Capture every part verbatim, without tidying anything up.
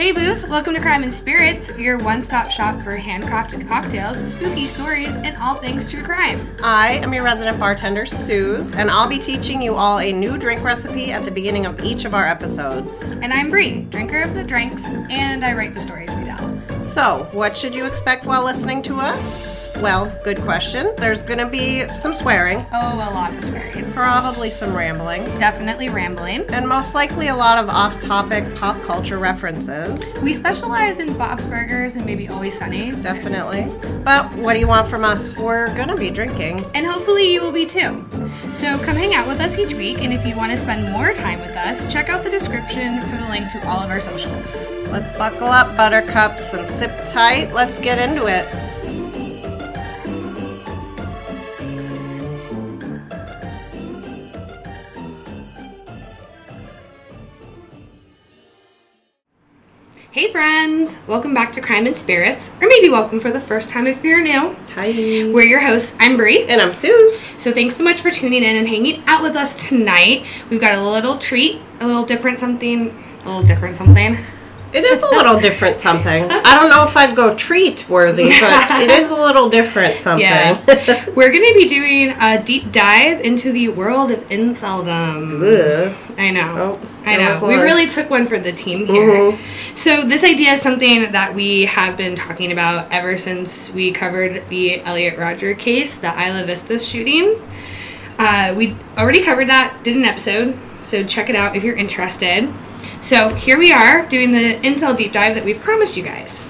Hey Booze, welcome to Crime and Spirits, your one-stop shop for handcrafted cocktails, spooky stories, and all things true crime. I am your resident bartender, Suze, and I'll be teaching you all a new drink recipe at the beginning of each of our episodes. And I'm Bree, drinker of the drinks, and I write the stories we tell. So, what should you expect while listening to us? Well, good question. There's going to be some swearing. Oh, a lot of swearing. Probably some rambling. Definitely rambling. And most likely a lot of off-topic pop culture references. We specialize in Bob's Burgers and maybe Always Sunny. Definitely. But what do you want from us? We're going to be drinking. And hopefully you will be too. So come hang out with us each week, and if you want to spend more time with us, check out the description for the link to all of our socials. Let's buckle up, buttercups, and sip tight. Let's get into it. Hey friends! Welcome back to Crime and Spirits, or maybe welcome for the first time if you're new. Hi. We're your hosts. I'm Bree. And I'm Suze. So thanks so much for tuning in and hanging out with us tonight. We've got a little treat, a little different something, a little different something. It is a little different something. I don't know if I'd go treat worthy, but it is a little different something. Yeah. We're going to be doing a deep dive into the world of inceldom. Ugh. I know. Oh, I know. We really took one for the team here. Mm-hmm. So this idea is something that we have been talking about ever since we covered the Elliot Rodger case, the Isla Vista shootings. Uh, we already covered that, did an episode, so check it out if you're interested. So here we are doing the incel deep dive that we've promised you guys.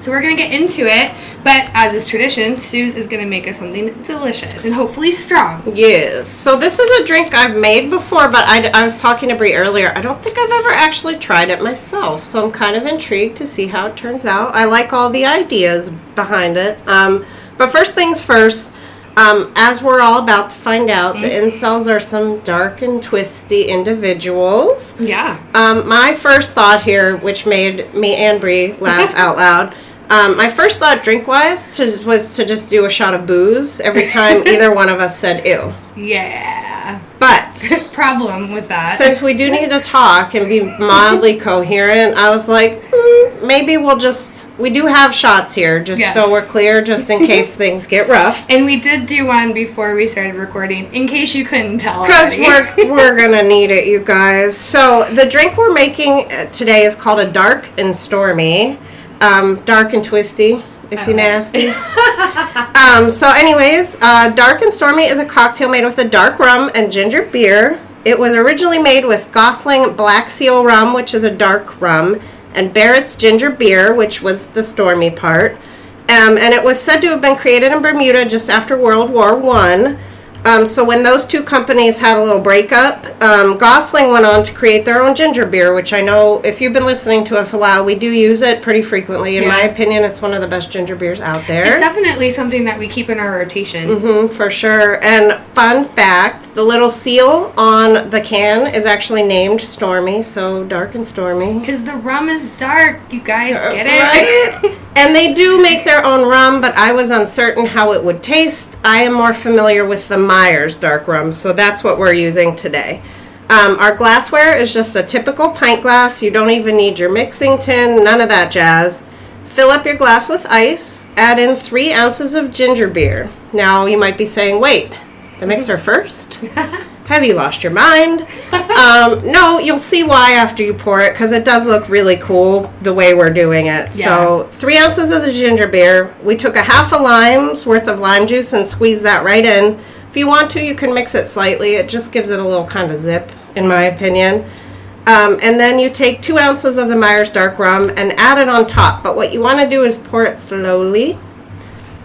So we're going to get into it, but as is tradition, Suze is going to make us something delicious and hopefully strong. Yes. So this is a drink I've made before, but I, I was talking to Bree earlier. I don't think I've ever actually tried it myself, so I'm kind of intrigued to see how it turns out. I like all the ideas behind it. Um, but first things first. Um, as we're all about to find out, the incels are some dark and twisty individuals. Yeah. Um, my first thought here, which made me and Bree laugh out loud, um, my first thought drink-wise to, was to just do a shot of booze every time either one of us said ew. Yeah. But. Problem with that. Since we do need to talk and be mildly coherent, I was like, mm, maybe we'll just, we do have shots here, just yes. So we're clear, just in case things get rough. And we did do one before we started recording, in case you couldn't tell already. Because we're, we're going to need it, you guys. So the drink we're making today is called a Dark and Stormy. Um, dark and twisty. If you're nasty. um, so anyways, uh, Dark and Stormy is a cocktail made with a dark rum and ginger beer. It was originally made with Gosling Black Seal rum, which is a dark rum, and Barrett's ginger beer, which was the stormy part. Um, and it was said to have been created in Bermuda just after World War One. Um, so when those two companies had a little breakup, um, Gosling went on to create their own ginger beer, which I know, if you've been listening to us a while, we do use it pretty frequently. In yeah. my opinion, it's one of the best ginger beers out there. It's definitely something that we keep in our rotation. Mm-hmm, for sure. And fun fact, the little seal on the can is actually named Stormy, so Dark and Stormy. Because the rum is dark, you guys uh, get it? Right? And they do make their own rum, but I was uncertain how it would taste. I am more familiar with the Myers dark rum, so that's what we're using today. Um, our glassware is just a typical pint glass. You don't even need your mixing tin, none of that jazz. Fill up your glass with ice, add in three ounces of ginger beer. Now you might be saying, wait, the mixer first? Have you lost your mind? um, no, you'll see why after you pour it, because it does look really cool the way we're doing it. Yeah. So three ounces of the ginger beer. We took a half a lime's worth of lime juice and squeezed that right in. If you want to, you can mix it slightly. It just gives it a little kind of zip, in my opinion. Um, and then you take two ounces of the Myers Dark Rum and add it on top. But what you want to do is pour it slowly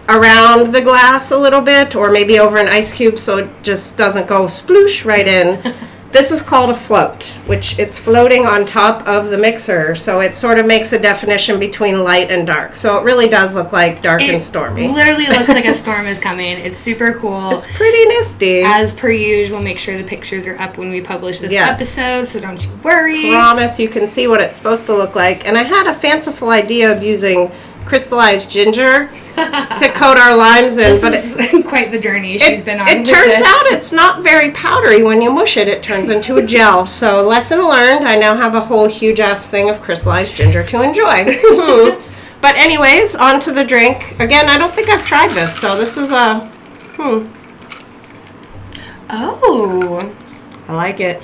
around the glass a little bit, or maybe over an ice cube so it just doesn't go sploosh right in. This is called a float, which it's floating on top of the mixer, so it sort of makes a definition between light and dark. So it really does look like dark it and stormy. It literally looks like a storm is coming. It's super cool. It's pretty nifty. As per usual, we'll make sure the pictures are up when we publish this yes. episode, so don't you worry. Promise you can see what it's supposed to look like. And I had a fanciful idea of using crystallized ginger to coat our limes in. This but is it, quite the journey she's it, been on. It with turns this. out it's not very powdery. When you mush it, it turns into a gel. So lesson learned. I now have a whole huge ass thing of crystallized ginger to enjoy. But anyways, on to the drink. Again, I don't think I've tried this, so this is a hmm. Oh, I like it.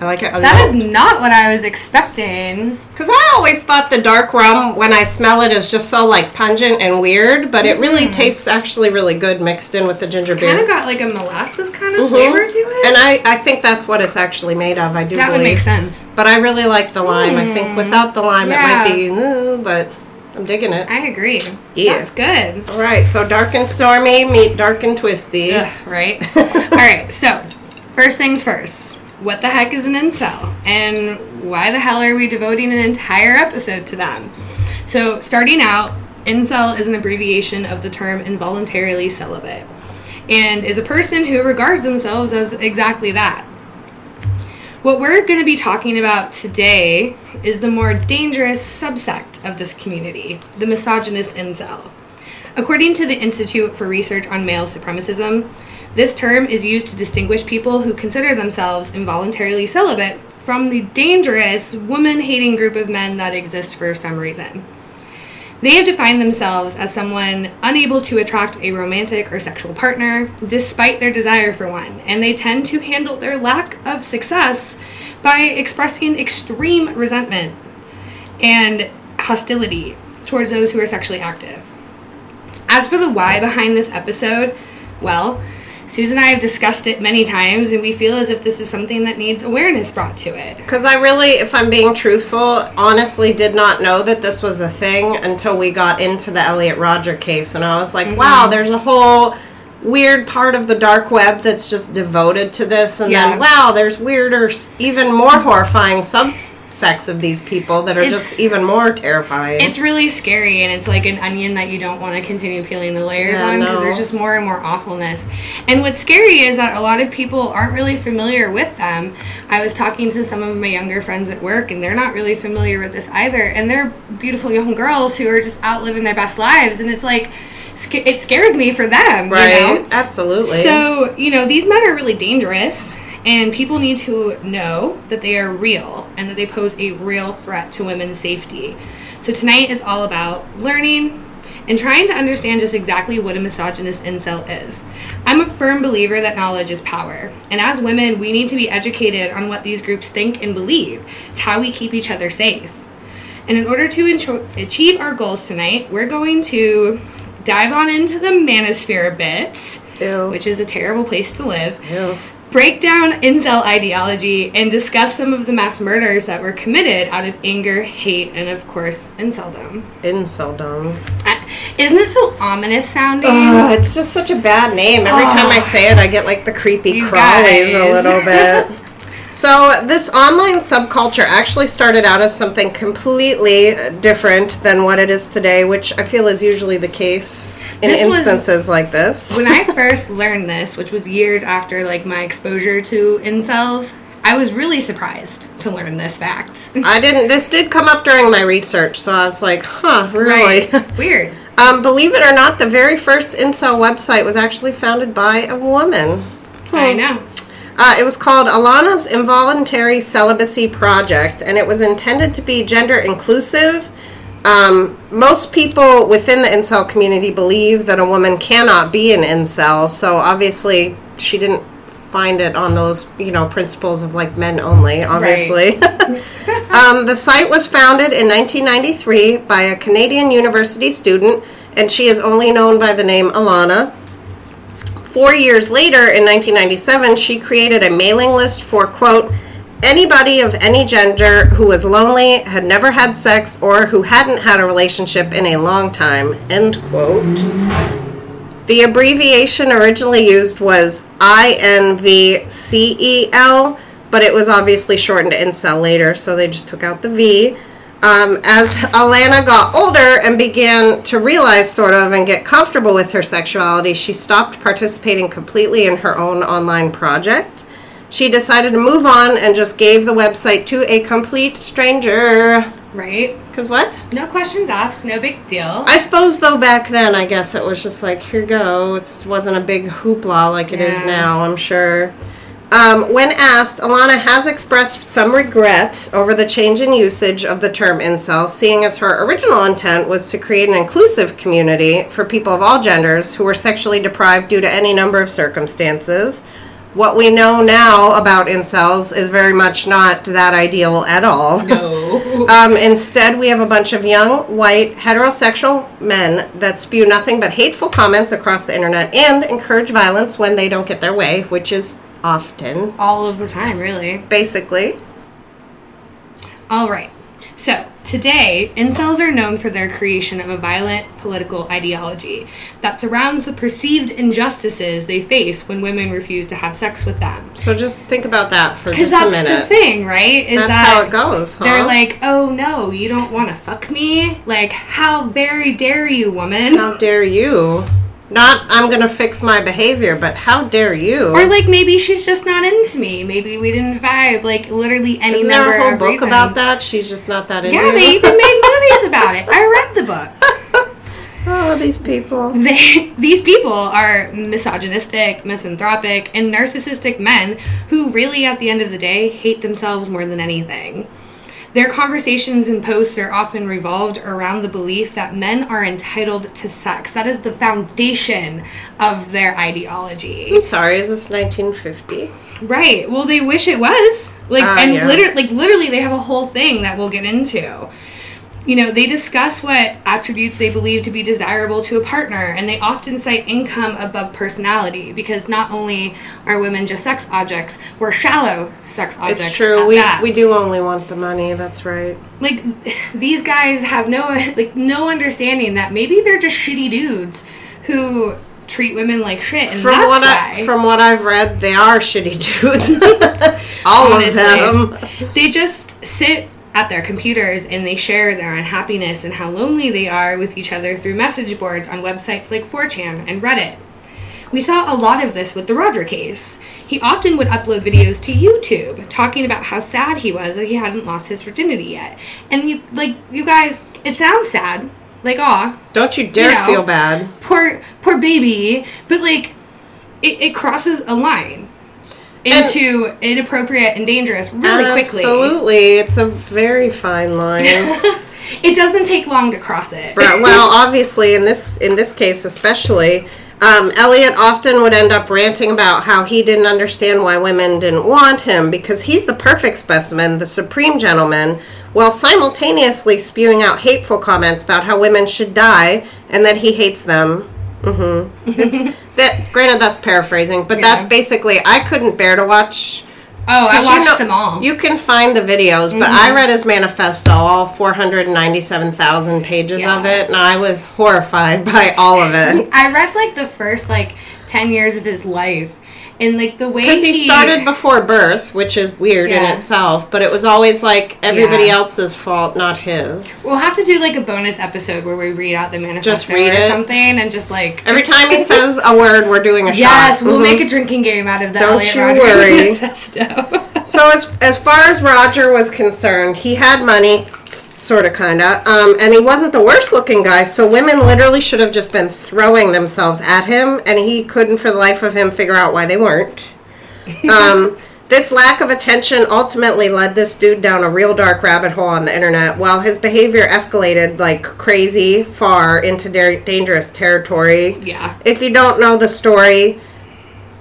I like it. I that is not what I was expecting. Because I always thought the dark rum, when I smell it, is just so, like, pungent and weird. But it really mm. tastes actually really good mixed in with the ginger beer. It's kind of got, like, a molasses kind of mm-hmm. flavor to it. And I, I think that's what it's actually made of. I do That believe. would make sense. But I really like the lime. Mm. I think without the lime, yeah. it might be, mm, but I'm digging it. I agree. Yeah. That's good. All right. So, dark and stormy meet dark and twisty. Ugh, right? All right. So, first things first. What the heck is an incel? And why the hell are we devoting an entire episode to them? So, starting out, incel is an abbreviation of the term involuntarily celibate, and is a person who regards themselves as exactly that. What we're going to be talking about today is the more dangerous subsect of this community, the misogynist incel. According to the Institute for Research on Male Supremacism, this term is used to distinguish people who consider themselves involuntarily celibate from the dangerous, woman-hating group of men that exist for some reason. They have defined themselves as someone unable to attract a romantic or sexual partner, despite their desire for one, and they tend to handle their lack of success by expressing extreme resentment and hostility towards those who are sexually active. As for the why behind this episode, well, Suze and I have discussed it many times, and we feel as if this is something that needs awareness brought to it. Because I really, if I'm being truthful, honestly did not know that this was a thing until we got into the Elliot Rodger case. And I was like, mm-hmm. wow, there's a whole weird part of the dark web that's just devoted to this. And yeah. then, wow, there's weirder, even more horrifying subs. Sex of these people that are it's, just even more terrifying. It's really scary, and it's like an onion that you don't want to continue peeling the layers yeah, on because no. there's just more and more awfulness. And what's scary is that a lot of people aren't really familiar with them. I was talking to some of my younger friends at work, and they're not really familiar with this either, and they're beautiful young girls who are just out living their best lives, and it's like, it scares me for them, right? You know? Absolutely. So, you know, these men are really dangerous. And people need to know that they are real and that they pose a real threat to women's safety. So tonight is all about learning and trying to understand just exactly what a misogynist incel is. I'm a firm believer that knowledge is power. And as women, we need to be educated on what these groups think and believe. It's how we keep each other safe. And in order to intro- achieve our goals tonight, we're going to dive on into the manosphere a bit, Ew. which is a terrible place to live. Ew. Break down incel ideology, and discuss some of the mass murders that were committed out of anger, hate, and, of course, inceldom. Inceldom. I, isn't it so ominous sounding? Oh, it's just such a bad name. Every oh. time I say it, I get, like, the creepy crawlies a little bit. So this online subculture actually started out as something completely different than what it is today, which I feel is usually the case in this instances was, like this. When I first learned this, which was years after like my exposure to incels, I was really surprised to learn this fact. I didn't. This did come up during my research, so I was like, huh, really? Right. Weird. um, believe it or not, the very first incel website was actually founded by a woman. Hmm. I know. Uh, it was called Alana's Involuntary Celibacy Project, and it was intended to be gender inclusive. Um, most people within the incel community believe that a woman cannot be an incel, so obviously she didn't find it on those, you know, principles of, like, men only, obviously. Right. um, the site was founded in nineteen ninety-three by a Canadian university student, and she is only known by the name Alana. Four years later, in nineteen ninety-seven, she created a mailing list for, quote, anybody of any gender who was lonely, had never had sex, or who hadn't had a relationship in a long time, end quote. The abbreviation originally used was I N V C E L, but it was obviously shortened to incel later, so they just took out the V. Um, as Alana got older and began to realize sort of and get comfortable with her sexuality, she stopped participating completely in her own online project. She decided to move on and just gave the website to a complete stranger. Right? Because what? No questions asked, no big deal. I suppose, though, back then, I guess it was just like, here you go. It wasn't a big hoopla like it yeah. is now, I'm sure. Um, when asked, Alana has expressed some regret over the change in usage of the term incel, seeing as her original intent was to create an inclusive community for people of all genders who were sexually deprived due to any number of circumstances. What we know now about incels is very much not that ideal at all. No. um, instead, we have a bunch of young, white, heterosexual men that spew nothing but hateful comments across the internet and encourage violence when they don't get their way, which is often. All of the time, really. Basically. All right. So, today, incels are known for their creation of a violent political ideology that surrounds the perceived injustices they face when women refuse to have sex with them. So just think about that for just a minute. Because that's the thing, right? Is that's that how it goes, huh? They're like, oh, no, you don't want to fuck me? Like, how very dare you, woman? How dare you? Not, I'm going to fix my behavior, but how dare you? Or, like, maybe she's just not into me. Maybe we didn't vibe. Like, literally any Isn't number of reasons. Isn't there a whole book reason. About that? She's just not that into you? Yeah, they even made movies about it. I read the book. Oh, these people. They, these people are misogynistic, misanthropic, and narcissistic men who really, at the end of the day, hate themselves more than anything. Their conversations and posts are often revolved around the belief that men are entitled to sex. That is the foundation of their ideology. I'm sorry, is this nineteen fifty? Right. Well, they wish it was. Like, uh, and yeah. liter- like literally, they have a whole thing that we'll get into. You know, they discuss what attributes they believe to be desirable to a partner, and they often cite income above personality, because not only are women just sex objects, we're shallow sex objects. It's true. We that. we do only want the money. That's right. Like, these guys have no like no understanding that maybe they're just shitty dudes who treat women like shit, and from that's what I, why. From what I've read, they are shitty dudes. All Honestly, of them. They just sit at their computers, and they share their unhappiness and how lonely they are with each other through message boards on websites like four chan and Reddit. We saw a lot of this with the Rodger case. He often would upload videos to YouTube talking about how sad he was that he hadn't lost his virginity yet. And you, like, you guys, it sounds sad. Like, aw. Don't you dare you know, feel bad. Poor, poor baby. But, like, it, it crosses a line into and, inappropriate and dangerous really absolutely. quickly. Absolutely. It's a very fine line. It doesn't take long to cross it. Right. Well, obviously, in this in this case especially, um, Elliot often would end up ranting about how he didn't understand why women didn't want him, because he's the perfect specimen, the supreme gentleman, while simultaneously spewing out hateful comments about how women should die and that he hates them. Mm-hmm. It's, that, granted, that's paraphrasing, but yeah. that's basically, I couldn't bear to watch. Oh, I watched you know, them all. You can find the videos, but mm-hmm. I read his manifesto, all four hundred ninety-seven thousand pages yeah. of it, and I was horrified by all of it. I read, like, the first, like, ten years of his life. And, like, the way he... Because he started before birth, which is weird yeah. in itself, but it was always, like, everybody yeah. else's fault, not his. We'll have to do, like, a bonus episode where we read out the manifesto just read or it. something and just, like... Every time he says a word, we're doing a yes, shot. Yes, we'll mm-hmm. make a drinking game out of the Don't Elliot Rodger manifesto. So, as, as far as Rodger was concerned, he had money, sort of, kind of, um, and he wasn't the worst-looking guy, so women literally should have just been throwing themselves at him, and he couldn't for the life of him figure out why they weren't. Um, this lack of attention ultimately led this dude down a real dark rabbit hole on the internet, while his behavior escalated, like, crazy far into da- dangerous territory. Yeah. If you don't know the story,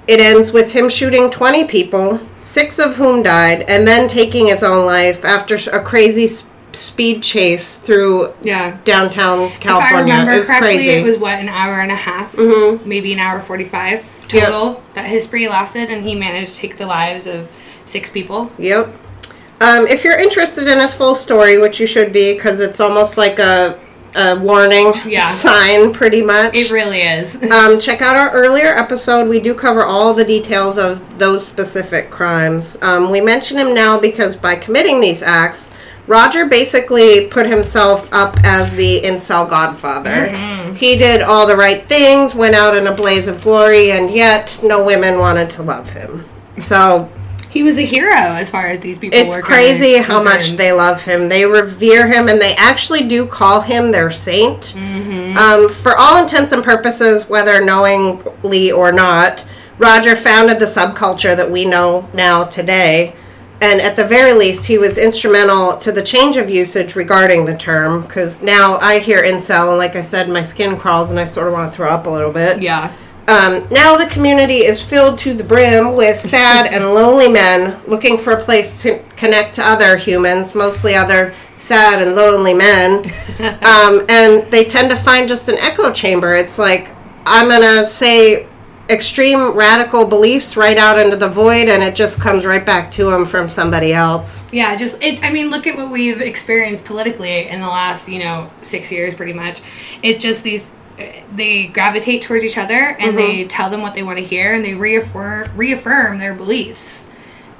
it ends with him shooting twenty people, six of whom died, and then taking his own life after a crazy sp- speed chase through yeah. downtown California. If I remember it correctly, crazy. It was, what, an hour and a half, mm-hmm. maybe an hour forty-five total yep. that his spree lasted, and he managed to take the lives of six people. Yep. Um, if you're interested in his full story, which you should be, because it's almost like a, a warning yeah. sign, pretty much. It really is. um, check out our earlier episode. We do cover all the details of those specific crimes. Um, we mention him now because by committing these acts, Rodger basically put himself up as the incel godfather. Mm-hmm. He did all the right things, went out in a blaze of glory, and yet no women wanted to love him. So He was a hero as far as these people were. It's crazy how much they love him. They revere him, and they actually do call him their saint. Mm-hmm. Um, for all intents and purposes, whether knowingly or not, Roger founded the subculture that we know now today. And at the very least, he was instrumental to the change of usage regarding the term. Because now I hear incel, and like I said, my skin crawls, and I sort of want to throw up a little bit. Yeah. Um, now the community is filled to the brim with sad and lonely men looking for a place to connect to other humans, mostly other sad and lonely men. Um, and they tend to find just an echo chamber. It's like, I'm going to say extreme radical beliefs right out into the void, and it just comes right back to them from somebody else. Yeah, just, it, I mean, look at what we've experienced politically in the last, you know, six years pretty much. It's just these... they gravitate towards each other, and mm-hmm. they tell them what they want to hear, and they reaffirm reaffirm their beliefs,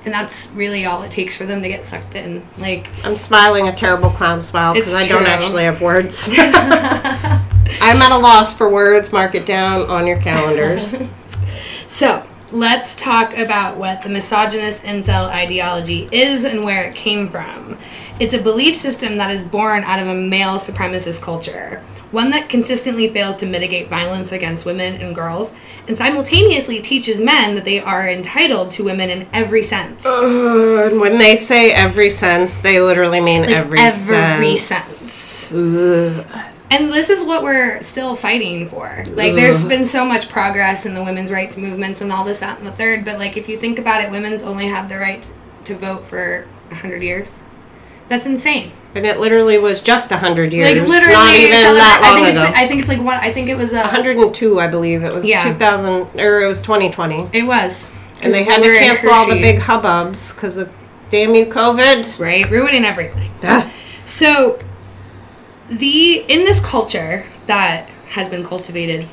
and that's really all it takes for them to get sucked in. Like, I'm smiling a terrible clown smile because I don't actually have words. I'm at a loss for words. Mark it down on your calendars. So let's talk about what the misogynist incel ideology is and where it came from. It's a belief system that is born out of a male supremacist culture, one that consistently fails to mitigate violence against women and girls, and simultaneously teaches men that they are entitled to women in every sense. Uh, and when they say every sense, they literally mean like every, every sense. Every sense. Ugh. And this is what we're still fighting for. Like, there's been so much progress in the women's rights movements and all this, that, and the third, but, like, if you think about it, women's only had the right to vote for one hundred years. That's insane. And it literally was just one hundred years. Like, literally. Not even that long ago. I think it's, like, one, I think it was... A, one hundred two, I believe. It was yeah. two thousand, or it was twenty twenty. It was. And they had to cancel all the big hubbubs because of, damn you, COVID. Right. Ruining everything. Yeah. So... The in this culture that has been cultivated,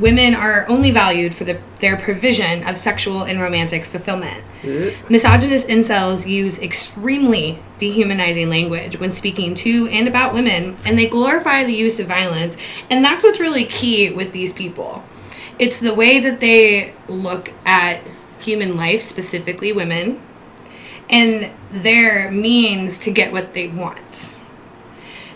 women are only valued for the, their provision of sexual and romantic fulfillment. Mm-hmm. Misogynist incels use extremely dehumanizing language when speaking to and about women, and they glorify the use of violence, and that's what's really key with these people. It's the way that they look at human life, specifically women, and their means to get what they want.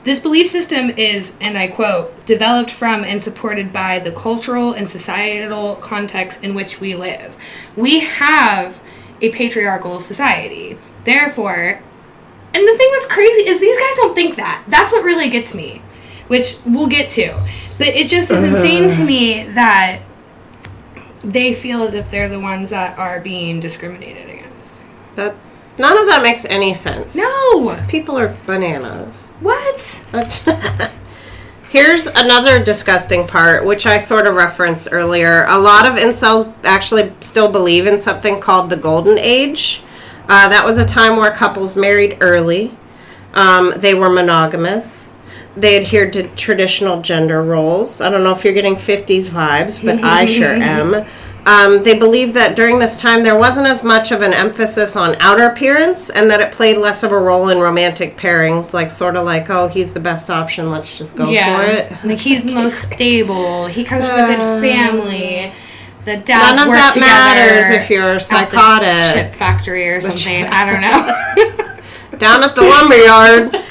This belief system is, and I quote, developed from and supported by the cultural and societal context in which we live. We have a patriarchal society. Therefore, and the thing that's crazy is these guys don't think that. That's what really gets me, which we'll get to. But it just is insane to me that they feel as if they're the ones that are being discriminated against. That. None of that makes any sense. No! These people are bananas. What? But here's another disgusting part, which I sort of referenced earlier. A lot of incels actually still believe in something called the Golden Age. Uh, that was a time where couples married early. Um, they were monogamous. They adhered to traditional gender roles. I don't know if you're getting fifties vibes, but I sure am. Um, they believed that during this time there wasn't as much of an emphasis on outer appearance, and that it played less of a role in romantic pairings, like sort of like, oh, he's the best option, let's just go yeah. for it. Like, he's the most stable, he comes uh, from a good family, the dads none of work that matters if you're psychotic. At the chip factory or something, I don't know. Down at the lumberyard.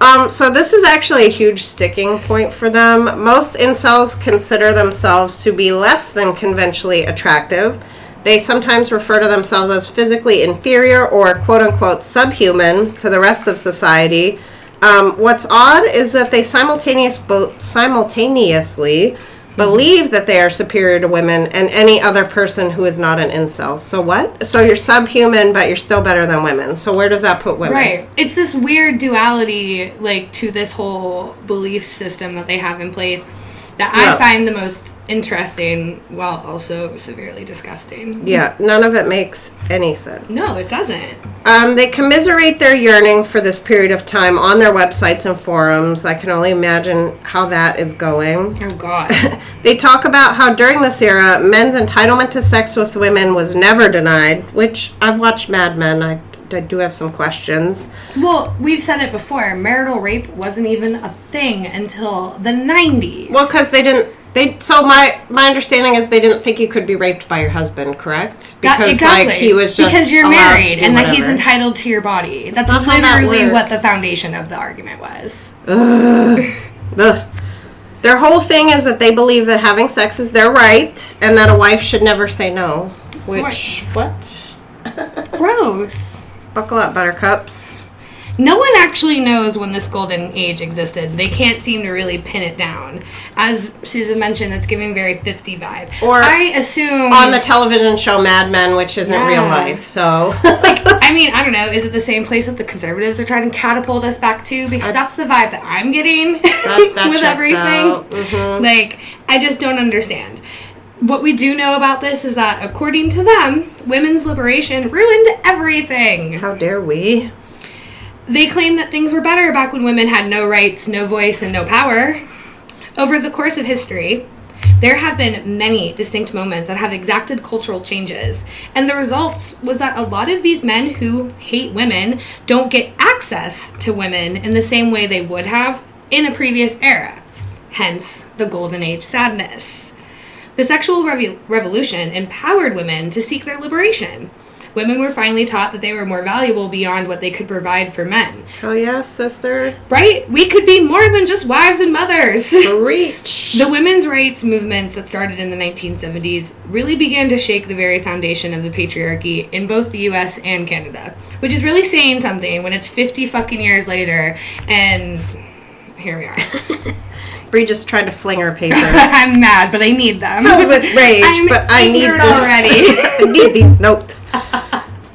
Um, so this is actually a huge sticking point for them. Most incels consider themselves to be less than conventionally attractive. They sometimes refer to themselves as physically inferior or quote-unquote subhuman to the rest of society. Um, what's odd is that they simultaneous bo- simultaneously mm-hmm. believe that they are superior to women and any other person who is not an incel. So what? So you're subhuman, but you're still better than women. So where does that put women? Right. It's this weird duality, like, to this whole belief system that they have in place that yes. I find the most interesting while also severely disgusting. Yeah, none of it makes any sense. No, it doesn't. Um, they commiserate their yearning for this period of time on their websites and forums. I can only imagine how that is going. Oh, God. They talk about how during this era, men's entitlement to sex with women was never denied, which I've watched Mad Men. I, I do have some questions. Well, we've said it before. Marital rape wasn't even a thing until the nineties. Well, because they didn't... They so my my understanding is they didn't think you could be raped by your husband, correct? Because exactly. like he was just because you're married and whatever. That he's entitled to your body. That's Not literally that what the foundation of the argument was. Ugh. Ugh. Their whole thing is that they believe that having sex is their right and that a wife should never say no. Which what? what? Gross. Buckle up, buttercups. No one actually knows when this golden age existed. They can't seem to really pin it down. As Susan mentioned, it's giving very fifty vibe. Or I assume on the television show Mad Men, which isn't yeah. real life, so like I mean, I don't know, is it the same place that the conservatives are trying to catapult us back to? Because I, that's the vibe that I'm getting that, that with everything. Mm-hmm. Like, I just don't understand. What we do know about this is that according to them, women's liberation ruined everything. How dare we? They claim that things were better back when women had no rights, no voice, and no power. Over the course of history, there have been many distinct moments that have exacted cultural changes, and the results was that a lot of these men who hate women don't get access to women in the same way they would have in a previous era, hence the Golden Age sadness. The sexual rev- revolution empowered women to seek their liberation. Women were finally taught that they were more valuable beyond what they could provide for men. Oh, yes, sister. Right? We could be more than just wives and mothers. Reach. The women's rights movements that started in the nineteen seventies really began to shake the very foundation of the patriarchy in both the U S and Canada, which is really saying something when it's fifty fucking years later, and here we are. Bree just tried to fling her paper. I'm mad, but I need them. Filled with rage, I'm but I need this. Already. I need these notes.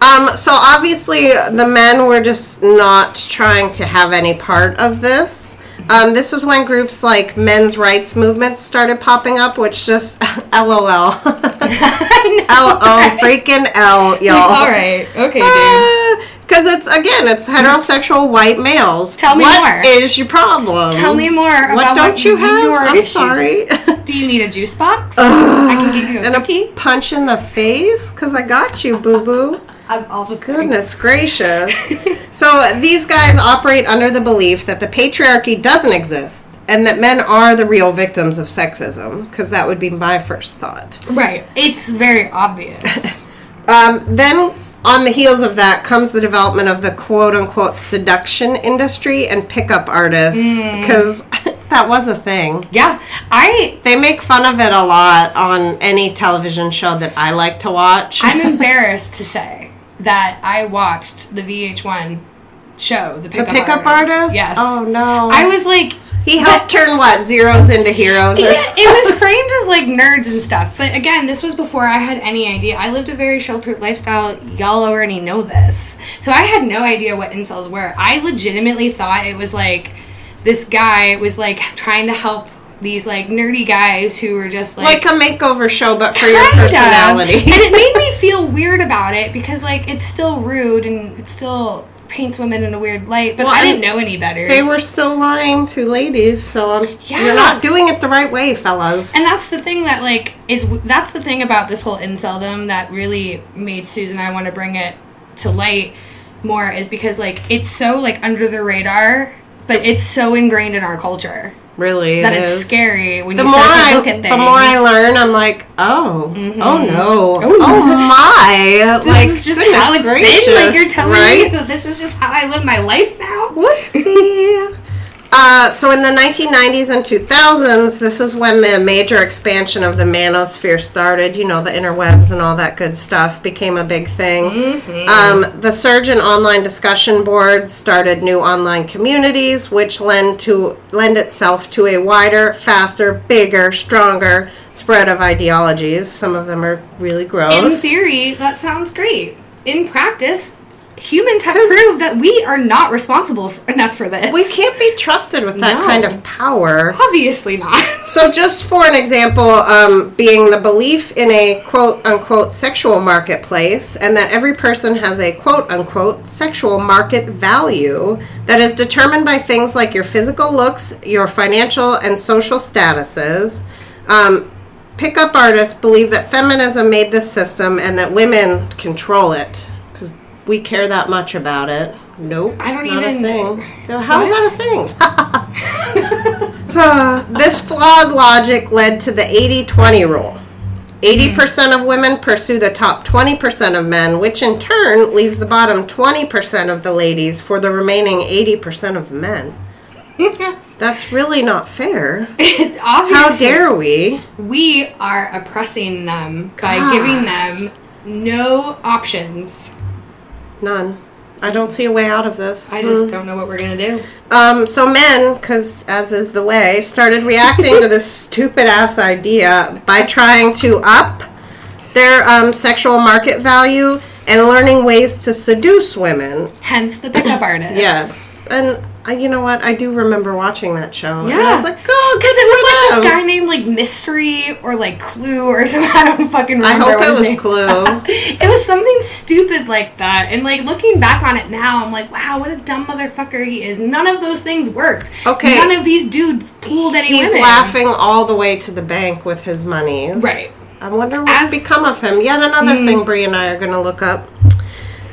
Um, so obviously the men were just not trying to have any part of this. Um, this is when groups like men's rights movements started popping up, which just LOL. I know, L O freaking L, y'all. All right. Okay, uh, dude. Because it's, again, it's heterosexual white males. Tell me what more. What is your problem? Tell me more about what don't what you have? I'm issues. Sorry. Do you need a juice box? Ugh, I can give you a and cookie. A punch in the face? Because I got you, boo-boo. I'm all for goodness gracious. So these guys operate under the belief that the patriarchy doesn't exist and that men are the real victims of sexism. Because that would be my first thought. Right. It's very obvious. um, then... On the heels of that comes the development of the quote-unquote seduction industry and pickup artists, because mm. that was a thing. Yeah. I They make fun of it a lot on any television show that I like to watch. I'm embarrassed to say that I watched the V H one show, The Pickup Artist. The Pickup Artist? Artist? Yes. Oh, no. I was like... He helped but, turn, what, zeros into heroes? Or yeah, it was framed as, like, nerds and stuff. But, again, this was before I had any idea. I lived a very sheltered lifestyle. Y'all already know this. So I had no idea what incels were. I legitimately thought it was, like, this guy was, like, trying to help these, like, nerdy guys who were just, like... Like a makeover show, but for your personality. Of. And it made me feel weird about it because, like, it's still rude and it's still... paints women in a weird light, but well, I didn't know any better. They were still lying to ladies, so um, yeah. You're not doing it the right way, fellas. And that's the thing that, like, is that's the thing about this whole inceldom that really made Suze and I want to bring it to light more is because, like, it's so, like, under the radar, but it's so ingrained in our culture. Really, that it it's is. Scary when the you start to look I, at things. The more I learn, I'm like, oh, mm-hmm. oh no, oh, oh my! This like, is just how it's gracious. Been. Like you're telling right? me that this is just how I live my life now. Whoopsie. uh, so in the nineteen nineties and two thousands, this is when the major expansion of the manosphere started. You know, the interwebs and all that good stuff became a big thing. Mm-hmm. Um, the surge in online discussion boards started new online communities, which lend to lend itself to a wider, faster, bigger, stronger spread of ideologies. Some of them are really gross. In theory, that sounds great. In practice... Humans have proved that we are not responsible for, enough for this. We can't be trusted with that no. kind of power. Obviously not. So just for an example, um, being the belief in a quote-unquote sexual marketplace and that every person has a quote-unquote sexual market value that is determined by things like your physical looks, your financial and social statuses. Um, pickup artists believe that feminism made this system and that women control it. We care that much about it. Nope. I don't even know. How what? Is that a thing? This flawed logic led to the eighty twenty rule. eighty percent of women pursue the top twenty percent of men, which in turn leaves the bottom twenty percent of the ladies for the remaining eighty percent of men. That's really not fair. It's obviously, how dare we? We are oppressing them by God. giving them no options. None. I don't see a way out of this. I just mm. don't know what we're going to do. Um, so men, because as is the way, started reacting to this stupid-ass idea by trying to up their um, sexual market value and learning ways to seduce women. Hence the pickup artist. Yes. And I, you know what? I do remember watching that show. Yeah. And I was like, oh, because it was love. like this guy named like Mystery or like Clue or something. I don't fucking remember. I hope it was name. Clue. It was something stupid like that. And like looking back on it now, I'm like, wow, what a dumb motherfucker he is. None of those things worked. Okay. None of these dudes pulled any He's women. He's laughing all the way to the bank with his money. Right. I wonder what's As, become of him. Yet another mm, thing Bree and I are going to look up.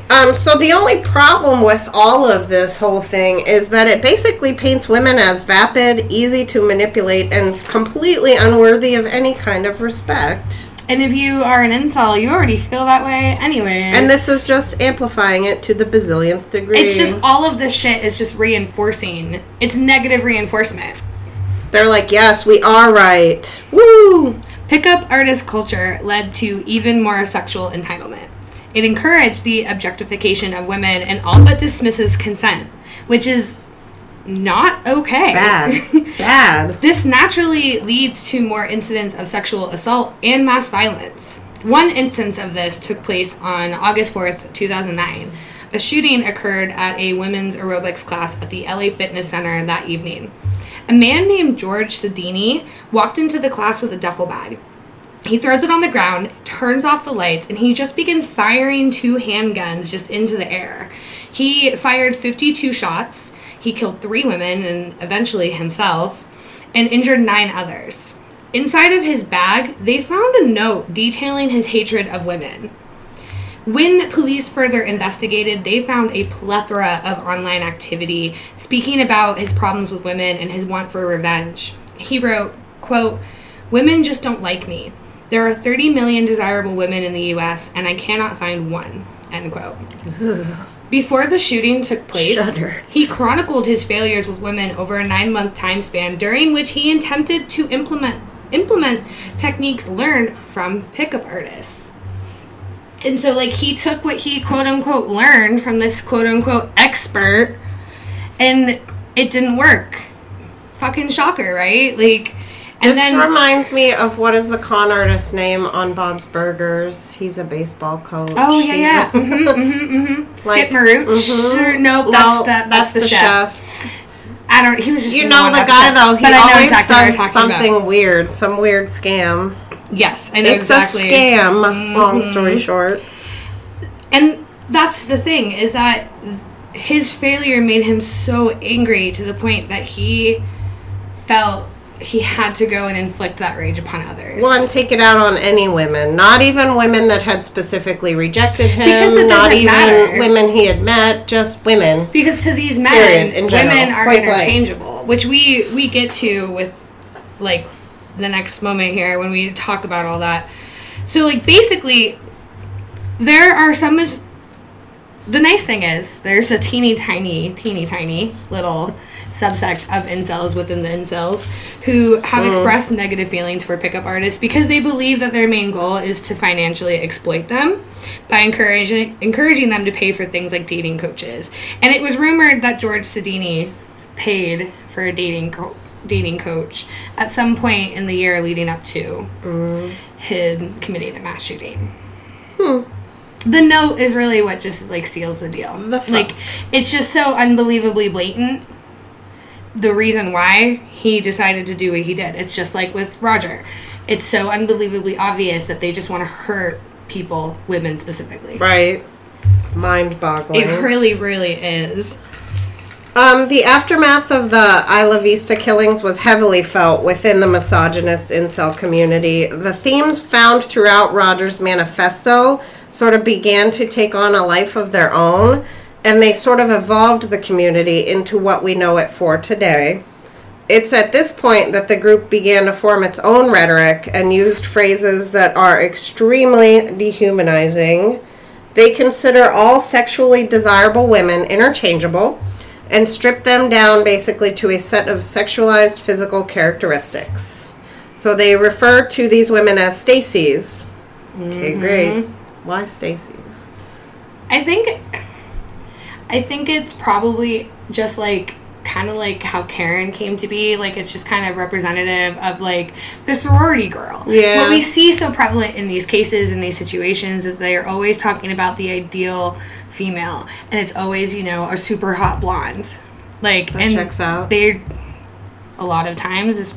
Um, so the only problem with all of this whole thing is that it basically paints women as vapid, easy to manipulate, and completely unworthy of any kind of respect. And if you are an incel, you already feel that way anyways. And this is just amplifying it to the bazillionth degree. It's just all of this shit is just reinforcing. It's negative reinforcement. They're like, yes, we are right. Woo! Pickup artist culture led to even more sexual entitlement. It encouraged the objectification of women and all but dismisses consent, which is not okay. Bad. Bad. This naturally leads to more incidents of sexual assault and mass violence. One instance of this took place on August fourth, two thousand nine. A shooting occurred at a women's aerobics class at the L A Fitness Center that evening. A man named George Sodini walked into the class with a duffel bag. He throws it on the ground, turns off the lights, and he just begins firing two handguns just into the air. He fired fifty-two shots. He killed three women and eventually himself and injured nine others. Inside of his bag, they found a note detailing his hatred of women. When police further investigated, they found a plethora of online activity speaking about his problems with women and his want for revenge. He wrote, quote, "Women just don't like me. There are thirty million desirable women in the U S, and I cannot find one," end quote. Ugh. Before the shooting took place, Shudder. he chronicled his failures with women over a nine-month time span, during which he attempted to implement implement techniques learned from pickup artists. And so, like, he took what he, quote-unquote, learned from this, quote-unquote, expert, and it didn't work. Fucking shocker, right? Like... And this then, reminds me of, what is the con artist's name on Bob's Burgers? He's a baseball coach. Oh, yeah, He's yeah. A, mm-hmm, mm-hmm, mm-hmm. Skip like, Maruch. Mm-hmm. Nope, that's, no, the, that's, that's the, the chef. chef. I don't, he was just You know the guy, episode, though, he always exactly does something about. weird, some weird scam. Yes, I know it's exactly. It's a scam, mm-hmm. long story short. And that's the thing, is that his failure made him so angry to the point that he felt... he had to go and inflict that rage upon others. Well, and take it out on any women. Not even women that had specifically rejected him. Because it doesn't Not even matter. women he had met, just women. Because to these men, period, women are Quite interchangeable. Right. Which we, we get to with, like, the next moment here when we talk about all that. So, like, basically, there are some... Mis- the nice thing is, there's a teeny tiny, teeny tiny little... subsect of incels within the incels who have mm. expressed negative feelings for pickup artists because they believe that their main goal is to financially exploit them by encouraging encouraging them to pay for things like dating coaches. And it was rumored that George Sodini paid for a dating co- dating coach at some point in the year leading up to mm. him committing a mass shooting. Hmm. The note is really what just like seals the deal. The like it's just so unbelievably blatant. The reason why he decided to do what he did. It's just like with Roger. It's so unbelievably obvious that they just want to hurt people, women specifically. Right. Mind-boggling. It really, really is. Um, the aftermath of the Isla Vista killings was heavily felt within the misogynist incel community. The themes found throughout Roger's manifesto sort of began to take on a life of their own. And they sort of evolved the community into what we know it for today. It's at this point that the group began to form its own rhetoric and used phrases that are extremely dehumanizing. They consider all sexually desirable women interchangeable and strip them down basically to a set of sexualized physical characteristics. So they refer to these women as Stacys. Mm-hmm. Okay, great. Why Stacys? I think, I think it's probably just like kind of like how Karen came to be. Like, it's just kind of representative of like the sorority girl. Yeah. What we see so prevalent in these cases, in these situations, is they are always talking about the ideal female, and it's always, you know, a super hot blonde. Like, that and checks out. They, a lot of times, it's,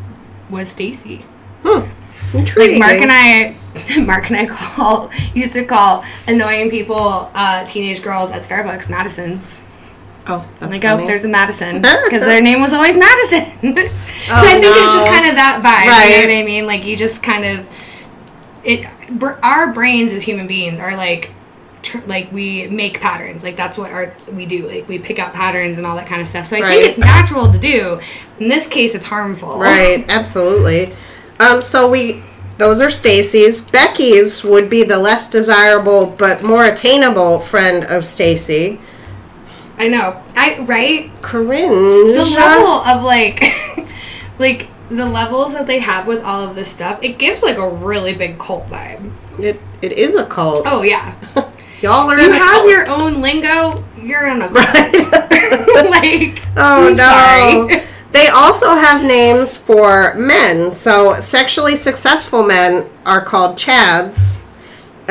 was Stacy. Hmm. Intriguing. Like Mark and I, Mark and I call used to call annoying people, uh, teenage girls at Starbucks, Madisons. Oh, that's like, funny. Oh, there's a Madison. Because their name was always Madison. so oh, I think no. it's just kind of that vibe. Right. You know what I mean? Like, you just kind of... it. Br- our brains as human beings are, like, tr- like we make patterns. Like, that's what our we do. Like, we pick out patterns and all that kind of stuff. So I right. think it's natural to do. In this case, it's harmful. Right. Absolutely. Um, so we... Those are Stacy's. Becky's would be the less desirable but more attainable friend of Stacy. I know. I right? Cringe. The level of, like, like, the levels that they have with all of this stuff, it gives, like, a really big cult vibe. It It is a cult. Oh, yeah. Y'all are you in a cult. You have your own lingo, you're in a cult. Right? Like, oh, I'm no. Sorry. They also have names for men. So, sexually successful men are called chads.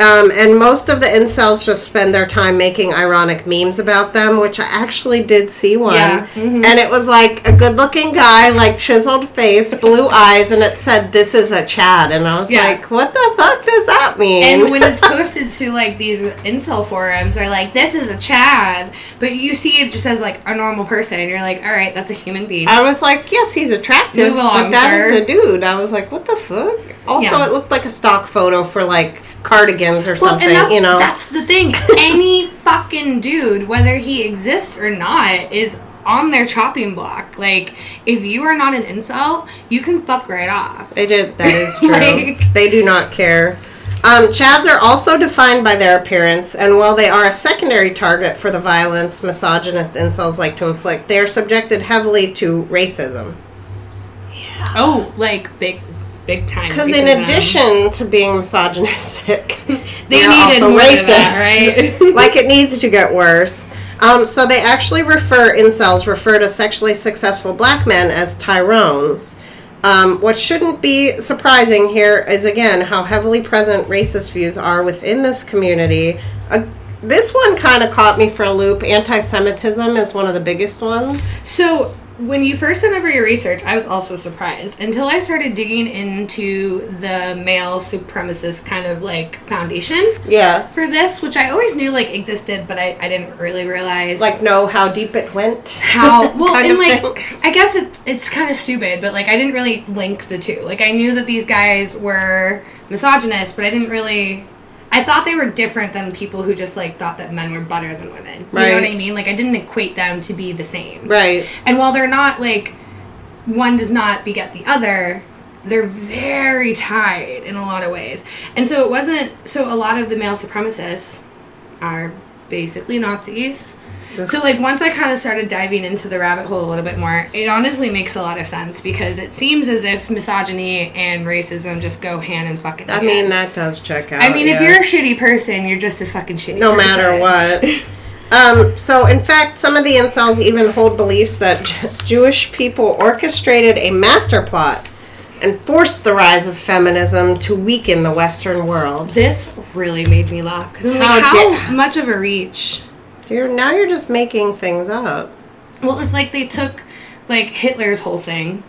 Um, and most of the incels just spend their time making ironic memes about them, which I actually did see one. Yeah. Mm-hmm. And it was like a good-looking guy, like chiseled face, blue eyes, and it said, "This is a Chad." And I was yeah. like, what the fuck does that mean? And when it's posted to, like, these incel forums, they're like, "This is a Chad." But you see it just as, like, a normal person, and you're like, all right, that's a human being. I was like, yes, he's attractive. Move along, but that sir. Is a dude. I was like, what the fuck? Also, yeah. it looked like a stock photo for, like, cardigans or well, something, and you know. That's the thing. Any fucking dude, whether he exists or not, is on their chopping block. Like, if you are not an incel, you can fuck right off. They did. That is true. Like, they do not care. Um, Chads are also defined by their appearance, and while they are a secondary target for the violence misogynist incels like to inflict, they are subjected heavily to racism. Yeah. Oh, like big. Big time. Because in addition to being misogynistic, they needed more racist. Of that, right? Like, it needs to get worse. Um, so they actually refer, incels refer to sexually successful black men as Tyrones. Um, what shouldn't be surprising here is, again, how heavily present racist views are within this community. Uh, this one kind of caught me for a loop. Anti-Semitism is one of the biggest ones. So... when you first sent over your research, I was also surprised until I started digging into the male supremacist kind of, like, foundation yeah. for this, which I always knew, like, existed, but I, I didn't really realize. Like, know how deep it went? How, well, and, like, thing. I guess it's, it's kind of stupid, but, like, I didn't really link the two. Like, I knew that these guys were misogynist, but I didn't really... I thought they were different than people who just, like, thought that men were better than women. You right. know what I mean? Like, I didn't equate them to be the same. Right. And while they're not, like, one does not beget the other, they're very tied in a lot of ways. And so it wasn't... So a lot of the male supremacists are basically Nazis. That's so, like, once I kind of started diving into the rabbit hole a little bit more, it honestly makes a lot of sense because it seems as if misogyny and racism just go hand in fucking hand. I mean, that does check out. I mean, yeah. if you're a shitty person, you're just a fucking shitty no person. No matter what. um, so, in fact, some of the incels even hold beliefs that Jewish people orchestrated a master plot and forced the rise of feminism to weaken the Western world. This really made me laugh. 'Cause I'm like, how, how much of a reach... You're, now you're just making things up. Well, it's like they took, like, Hitler's whole thing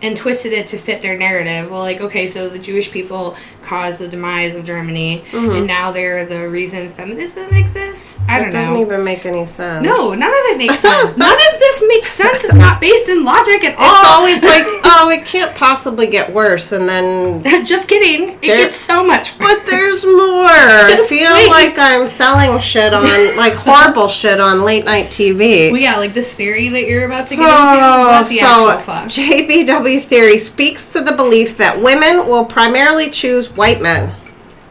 and twisted it to fit their narrative. Well, like, okay, so the Jewish people caused the demise of Germany, mm-hmm. and now they're the reason feminism exists. I that don't know. It doesn't even make any sense. No, none of it makes sense. None of this makes sense. It's not based in logic at all. It's always like, oh, it can't possibly get worse, and then... Just kidding. It gets so much worse. But there's more. I feel wait. like I'm selling shit on, like, horrible shit on late-night T V. Well, yeah, like this theory that you're about to get into oh, about the so actual fuck. J B W theory speaks to the belief that women will primarily choose white men.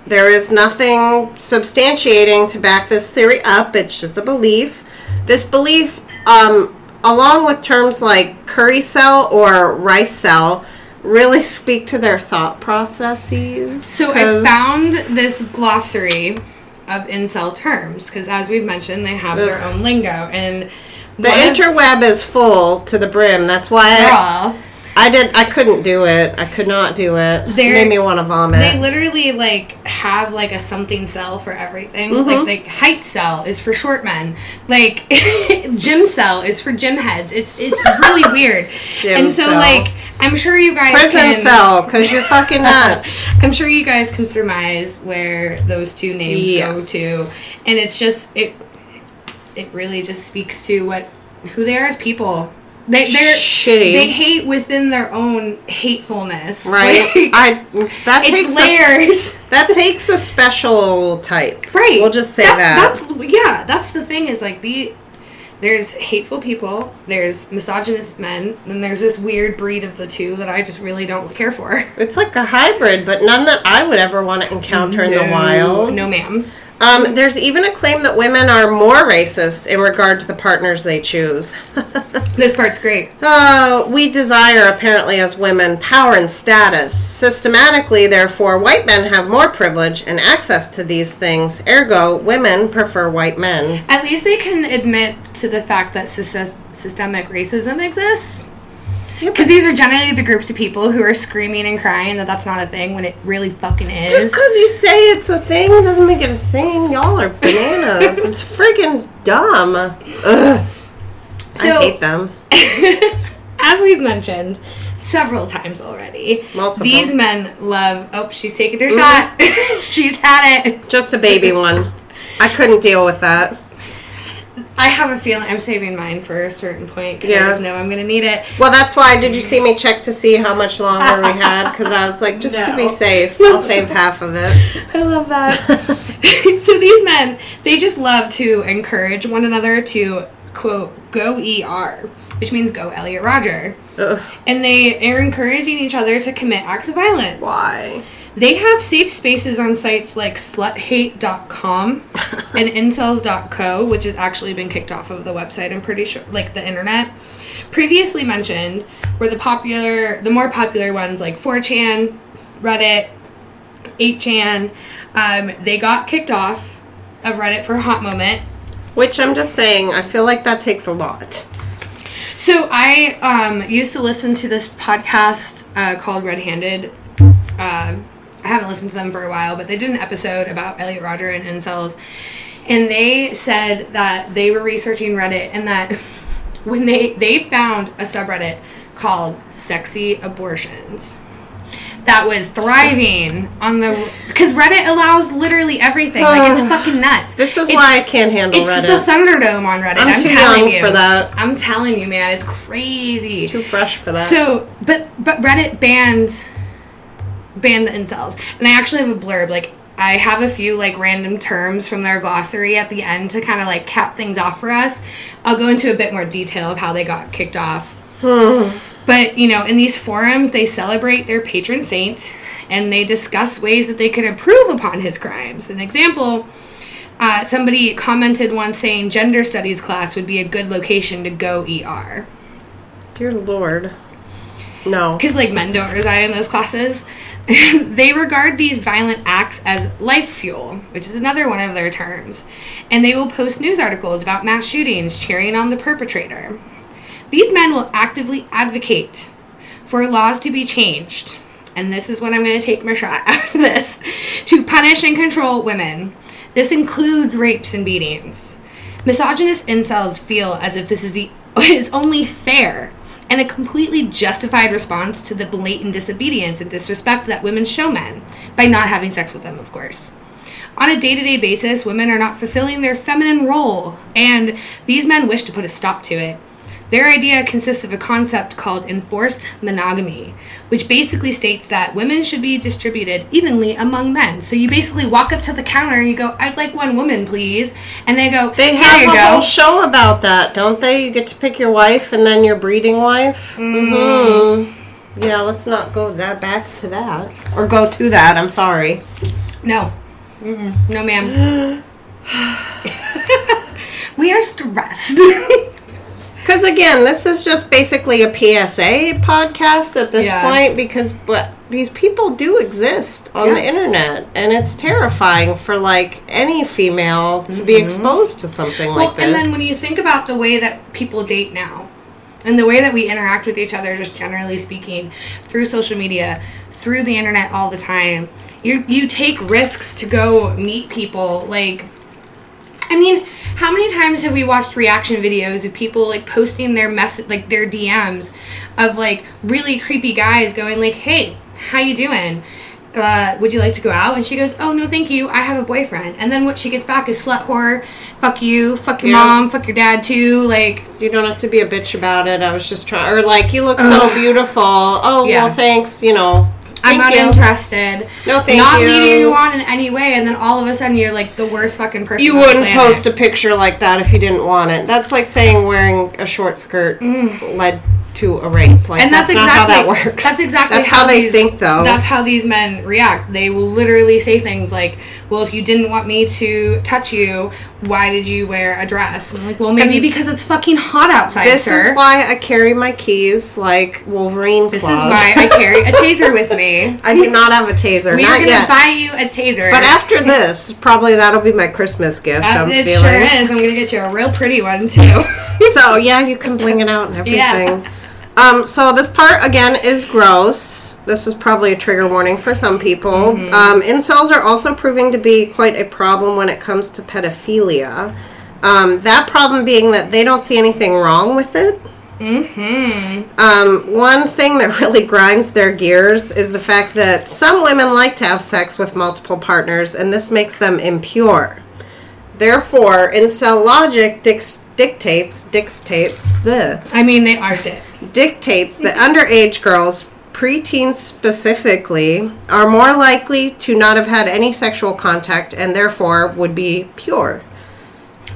There is nothing substantiating to back this theory up. It's just a belief. This belief, um, along with terms like curry cell or rice cell, really speak to their thought processes. So I found this glossary of incel terms because, as we've mentioned, they have ugh. their own lingo. And the interweb is full to the brim. That's why... I, I did. I couldn't do it. I could not do it. It made me want to vomit. They literally like have like a something cell for everything. Mm-hmm. Like, like height cell is for short men. Like gym cell is for gym heads. It's it's really weird. Gym and so cell. Like I'm sure you guys prison can, cell because you're fucking nuts. I'm sure you guys can surmise where those two names yes. go to, and it's just it. It really just speaks to what who they are as people. They they're shitty. They hate within their own hatefulness, right? Like, I that it's takes layers. A, that takes a special type, right? We'll just say that's, that. That's yeah. That's the thing is like the there's hateful people, there's misogynist men, and there's this weird breed of the two that I just really don't care for. It's like a hybrid, but none that I would ever want to encounter no, in the wild. No, ma'am. Um, there's even a claim that women are more racist in regard to the partners they choose. This part's great. Uh, we desire, apparently, as women, power and status. Systematically, therefore, white men have more privilege and access to these things. Ergo, women prefer white men. At least they can admit to the fact that systemic racism exists. Because these are generally the groups of people who are screaming and crying that that's not a thing when it really fucking is. Just because you say it's a thing doesn't make it a thing. Y'all are bananas. It's freaking dumb. Ugh. So, I hate them. As we've mentioned several times already, multiple. These men love... Oh, she's taking her mm-hmm. shot. She's had it. Just a baby one. I couldn't deal with that. I have a feeling I'm saving mine for a certain point because yeah. I just know I'm going to need it. Well, that's why. Did you see me check to see how much longer we had? Because I was like, just no. to be safe, I'll save half of it. I love that. So these men, they just love to encourage one another to, quote, go E R, which means go Elliot Rodger. Ugh. And they are encouraging each other to commit acts of violence. Why? They have safe spaces on sites like sluth hate dot com and incels dot co, which has actually been kicked off of the website, I'm pretty sure, like the internet. Previously mentioned were the popular, the more popular ones like four chan, Reddit, eight chan. Um, they got kicked off of Reddit for a hot moment. Which I'm just saying, I feel like that takes a lot. So I um, used to listen to this podcast uh, called Red Handed. Uh, I haven't listened to them for a while, but they did an episode about Elliot Rodger and incels, and they said that they were researching Reddit and that when they, they found a subreddit called Sexy Abortions that was thriving on the... Because Reddit allows literally everything. Like, it's fucking nuts. This is it's, why I can't handle it's Reddit. It's the Thunderdome on Reddit. I'm, I'm too telling young you. for that. I'm telling you, man. It's crazy. Too fresh for that. So, but, but Reddit banned... Ban the incels. And I actually have a blurb. Like, I have a few, like, random terms from their glossary at the end to kind of, like, cap things off for us. I'll go into a bit more detail of how they got kicked off. Hmm. But, you know, in these forums, they celebrate their patron saint, and they discuss ways that they could improve upon his crimes. An example, uh, somebody commented once saying gender studies class would be a good location to go E R. Dear Lord. No. Because, like, men don't reside in those classes. They regard these violent acts as life fuel, which is another one of their terms. And they will post news articles about mass shootings, cheering on the perpetrator. These men will actively advocate for laws to be changed. And this is when I'm going to take my shot out of this. To punish and control women. This includes rapes and beatings. Misogynist incels feel as if this is the is only fair and a completely justified response to the blatant disobedience and disrespect that women show men, by not having sex with them, of course. On a day-to-day basis, women are not fulfilling their feminine role, and these men wish to put a stop to it. Their idea consists of a concept called enforced monogamy, which basically states that women should be distributed evenly among men. So you basically walk up to the counter and you go, "I'd like one woman, please." And they go, "They have a whole show about that, don't they? You get to pick your wife and then your breeding wife." Mm-hmm. Mm-hmm. Yeah, let's not go that back to that. Or go to that, I'm sorry. No. Mm-mm. No, ma'am. We are stressed. Because, again, this is just basically a P S A podcast at this yeah. point, because but these people do exist on yeah. the internet, and it's terrifying for, like, any female to mm-hmm. be exposed to something well, like this. And then when you think about the way that people date now, and the way that we interact with each other, just generally speaking, through social media, through the internet all the time, you you take risks to go meet people, like... I mean, how many times have we watched reaction videos of people, like, posting their mess- like their D Ms of, like, really creepy guys going, like, "Hey, how you doing? Uh, would you like to go out?" And she goes, "Oh, no, thank you. I have a boyfriend." And then what she gets back is slut whore, fuck you, fuck your yeah. mom, fuck your dad, too. Like, you don't have to be a bitch about it. I was just trying. Or, like, "You look ugh. so beautiful. Oh, yeah. well, thanks, you know. Thank I'm not you. interested. No, thank not you. Not leading you on in any way," and then all of a sudden you're, like, the worst fucking person You on wouldn't the post a picture like that if you didn't want it. That's like saying wearing a short skirt mm. led to a rape. Like, and that's, that's exactly, not how that works. That's exactly that's how, how they these, think, though. That's how these men react. They will literally say things like, "Well, if you didn't want me to touch you, why did you wear a dress?" And I'm like, "Well, maybe and because it's fucking hot outside, this sir. This is why I carry my keys like Wolverine claws. This is why I carry a taser with me." I do not have a taser. We not are going to buy you a taser. But after this, probably that'll be my Christmas gift. That, I'm it feeling. sure is. I'm going to get you a real pretty one, too. So, yeah, you can bling it out and everything. Yeah. Um, so this part, again, is gross. This is probably a trigger warning for some people. Mm-hmm. Um, incels are also proving to be quite a problem when it comes to pedophilia. Um, that problem being that they don't see anything wrong with it. Mm-hmm. Um, one thing that really grinds their gears is the fact that some women like to have sex with multiple partners, and this makes them impure. Therefore, incel logic dictates dictates dictates the. I mean, they are dicks. Dictates that underage girls, preteens specifically, are more likely to not have had any sexual contact and therefore would be pure.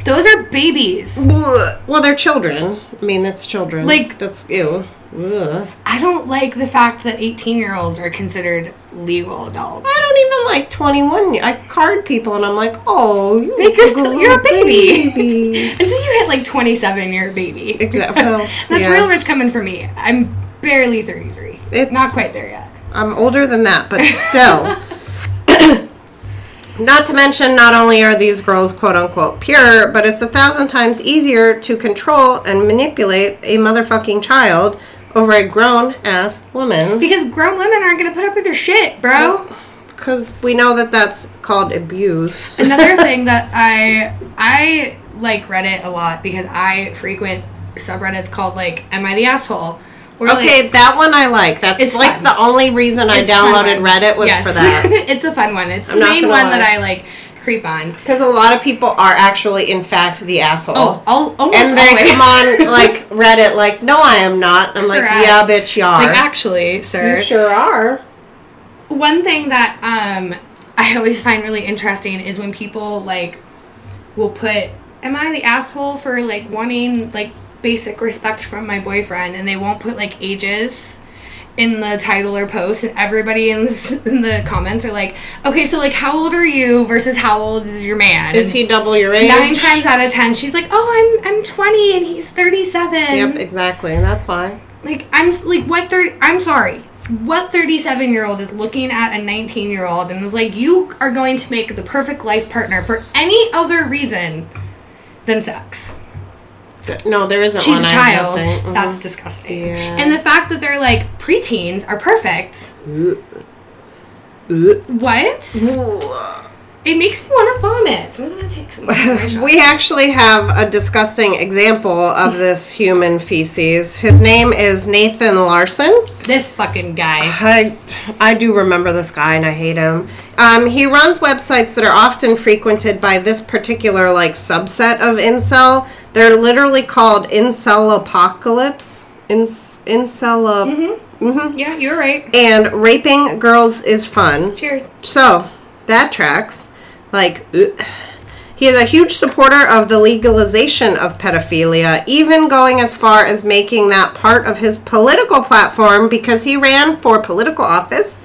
Those are babies. Well, they're children. I mean, that's children. Like, that's ew. Ugh. I don't like the fact that eighteen-year-olds are considered legal adults. I don't even like twenty-one. I card people and I'm like, "Oh, you like you're, still, you're a baby." baby. Until you hit like twenty-seven, you're a baby. Exactly. Well, that's yeah. real rich coming for me. I'm barely thirty-three. It's not quite there yet. I'm older than that, but still. Not to mention, not only are these girls quote-unquote pure, but it's a thousand times easier to control and manipulate a motherfucking child over a grown-ass woman. Because grown women aren't going to put up with your shit, bro. Because we know that that's called abuse. Another thing that I... I like Reddit a lot because I frequent subreddits called, like, "Am I the Asshole?" Or okay, like, that one I like. That's, like, fun. The only reason I it's downloaded Reddit was yes. for that. It's a fun one. It's I'm the main one lie. that I, like... creep on, because a lot of people are actually, in fact, the asshole. Oh, I'll, almost and they always. come on like Reddit, like, "No, I am not." I'm like, Correct. "Yeah, bitch, you are." Like, actually, sir, you sure are. One thing that um I always find really interesting is when people like will put, "Am I the asshole for like wanting like basic respect from my boyfriend?" and they won't put like ages in the title or post, and everybody in the, in the comments are like, "Okay, so, like, how old are you versus how old is your man? Is he double your age?" Nine times out of ten, she's like, "Oh, I'm I'm twenty and he's thirty-seven. Yep, exactly, and that's why. Like, I'm, like, what thirty, I'm sorry, what thirty-seven-year-old is looking at a nineteen-year-old and is like, "You are going to make the perfect life partner for any other reason than sex"? No, there isn't She's one. She's a child. Mm-hmm. That's disgusting. Yeah. And the fact that they're like, "Preteens are perfect." Ooh. Ooh. What? Ooh. It makes me want to vomit. I'm going to take some. We actually have a disgusting example of this human feces. His name is Nathan Larson. This fucking guy. I, I do remember this guy, and I hate him. Um, he runs websites that are often frequented by this particular, like, subset of incel. They're literally called incel apocalypse. In- incel... Mm-hmm. Mm-hmm. Yeah, you're right. And raping girls is fun. Cheers. So, that tracks. Like, he is a huge supporter of the legalization of pedophilia, even going as far as making that part of his political platform because he ran for political office.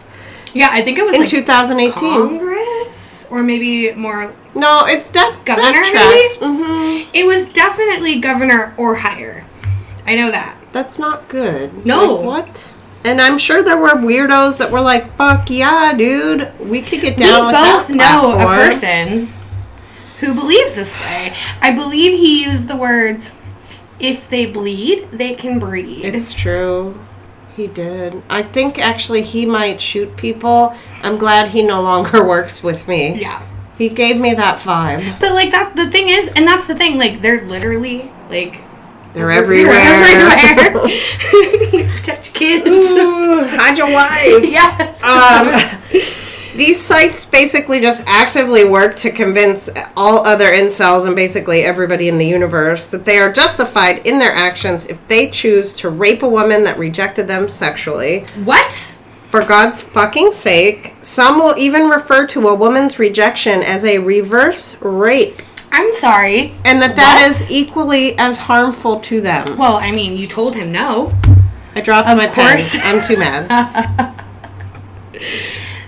Yeah, I think it was in like twenty eighteen. Congress? Or maybe more... No, it's that governor. That tracks. Mm-hmm. It was definitely governor or higher. I know that. That's not good. No. Like, what? And I'm sure there were weirdos that were like, fuck yeah, dude. We could get down we with that We both know platform. A person who believes this way. I believe he used the words, if they bleed, they can breed. It's true. He did. I think, actually, he might shoot people. I'm glad he no longer works with me. Yeah. He gave me that vibe. But, like, that the thing is, and that's the thing, like, they're literally, like... They're everywhere. They're everywhere. Touch kids. Ooh, hide your wife. Yes. Um, these sites basically just actively work to convince all other incels and basically everybody in the universe that they are justified in their actions if they choose to rape a woman that rejected them sexually. What? For God's fucking sake. Some will even refer to a woman's rejection as a reverse rape. I'm sorry. And that that what? is equally as harmful to them. Well, I mean, you told him no. I dropped of my course. Pen. I'm too mad.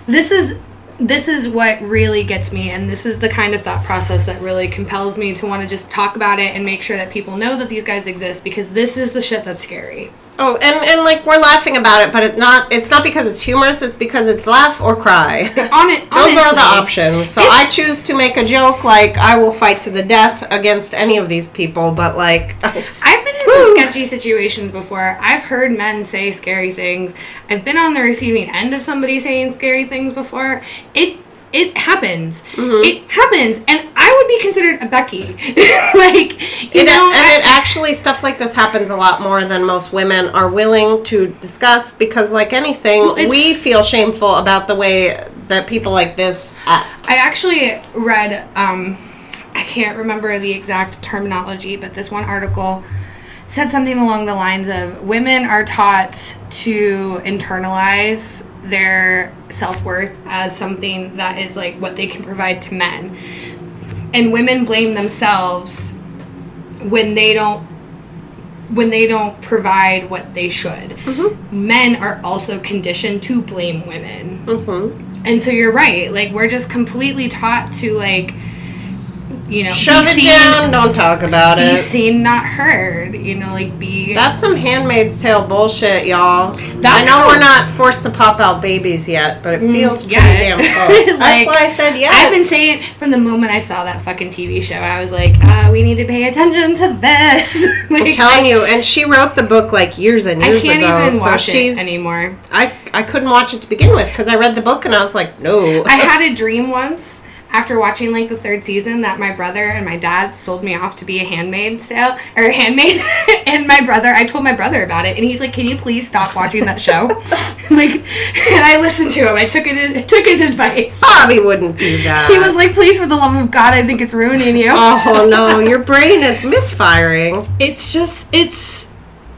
This is this is what really gets me, and this is the kind of thought process that really compels me to want to just talk about it and make sure that people know that these guys exist, because this is the shit that's scary. Oh, and, and like, we're laughing about it, but it's not it's not because it's humorous, it's because it's laugh or cry. On it, Those are the options. So I choose to make a joke, like, I will fight to the death against any of these people, but, like... I've been in some sketchy situations before. I've heard men say scary things. I've been on the receiving end of somebody saying scary things before. It It happens. Mm-hmm. It happens. And I would be considered a Becky. Like, you it, know. And I, it actually, stuff like this happens a lot more than most women are willing to discuss because, like anything, well, we feel shameful about the way that people like this act. I actually read, um, I can't remember the exact terminology, but this one article said something along the lines of women are taught to internalize their self-worth as something that is like what they can provide to men, and women blame themselves when they don't when they don't provide what they should. Mm-hmm. Men are also conditioned to blame women. Mm-hmm. And so you're right, like, we're just completely taught to, like, you know, shove it down, don't talk about it. Be seen, not heard. You know, like, be... That's some Handmaid's Tale bullshit, y'all. That's I know we're not forced to pop out babies yet, but it feels pretty damn close. Like, that's why I said yes. I've been saying, from the moment I saw that fucking T V show, I was like, uh, we need to pay attention to this. Like, I'm telling I, you, and she wrote the book, like, years and years ago. I can't ago, even so watch it anymore. I, I couldn't watch it to begin with, because I read the book, and I was like, no. I had a dream once... After watching, like, the third season, that my brother and my dad sold me off to be a handmaid still, or a handmaid, and my brother, I told my brother about it, and he's like, can you please stop watching that show? Like, and I listened to him. I took it. I took his advice. Bobby wouldn't do that. He was like, please, for the love of God, I think it's ruining you. Oh, no, your brain is misfiring. It's just, it's,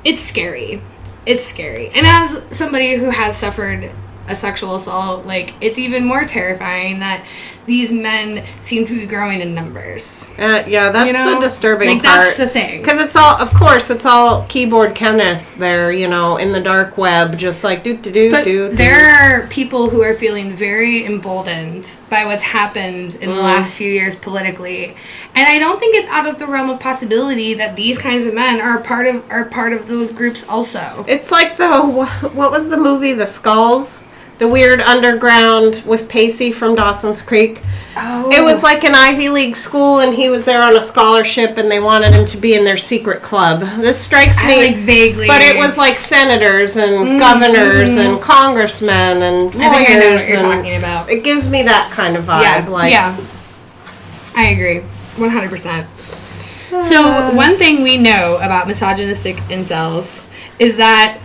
it's scary. It's scary. And as somebody who has suffered a sexual assault, like, it's even more terrifying that these men seem to be growing in numbers. Uh, yeah, that's you know? the disturbing like, part. Like, that's the thing. Because it's all, of course, it's all keyboard chemists. They're, you know, in the dark web, just like, do-do-do, do-do. But there are people who are feeling very emboldened by what's happened in mm. the last few years politically. And I don't think it's out of the realm of possibility that these kinds of men are part of, are part of those groups also. It's like the, what was the movie, The Skulls? the weird underground with Pacey from Dawson's Creek. Oh. It was like an Ivy League school, and he was there on a scholarship, and they wanted him to be in their secret club. This strikes me. I, like, vaguely. But it was like senators and mm-hmm. governors and congressmen and lawyers. I think I know what you're talking about. It gives me that kind of vibe. Yeah, like, yeah. I agree. one hundred percent. Uh, so, one thing we know about misogynistic incels is that...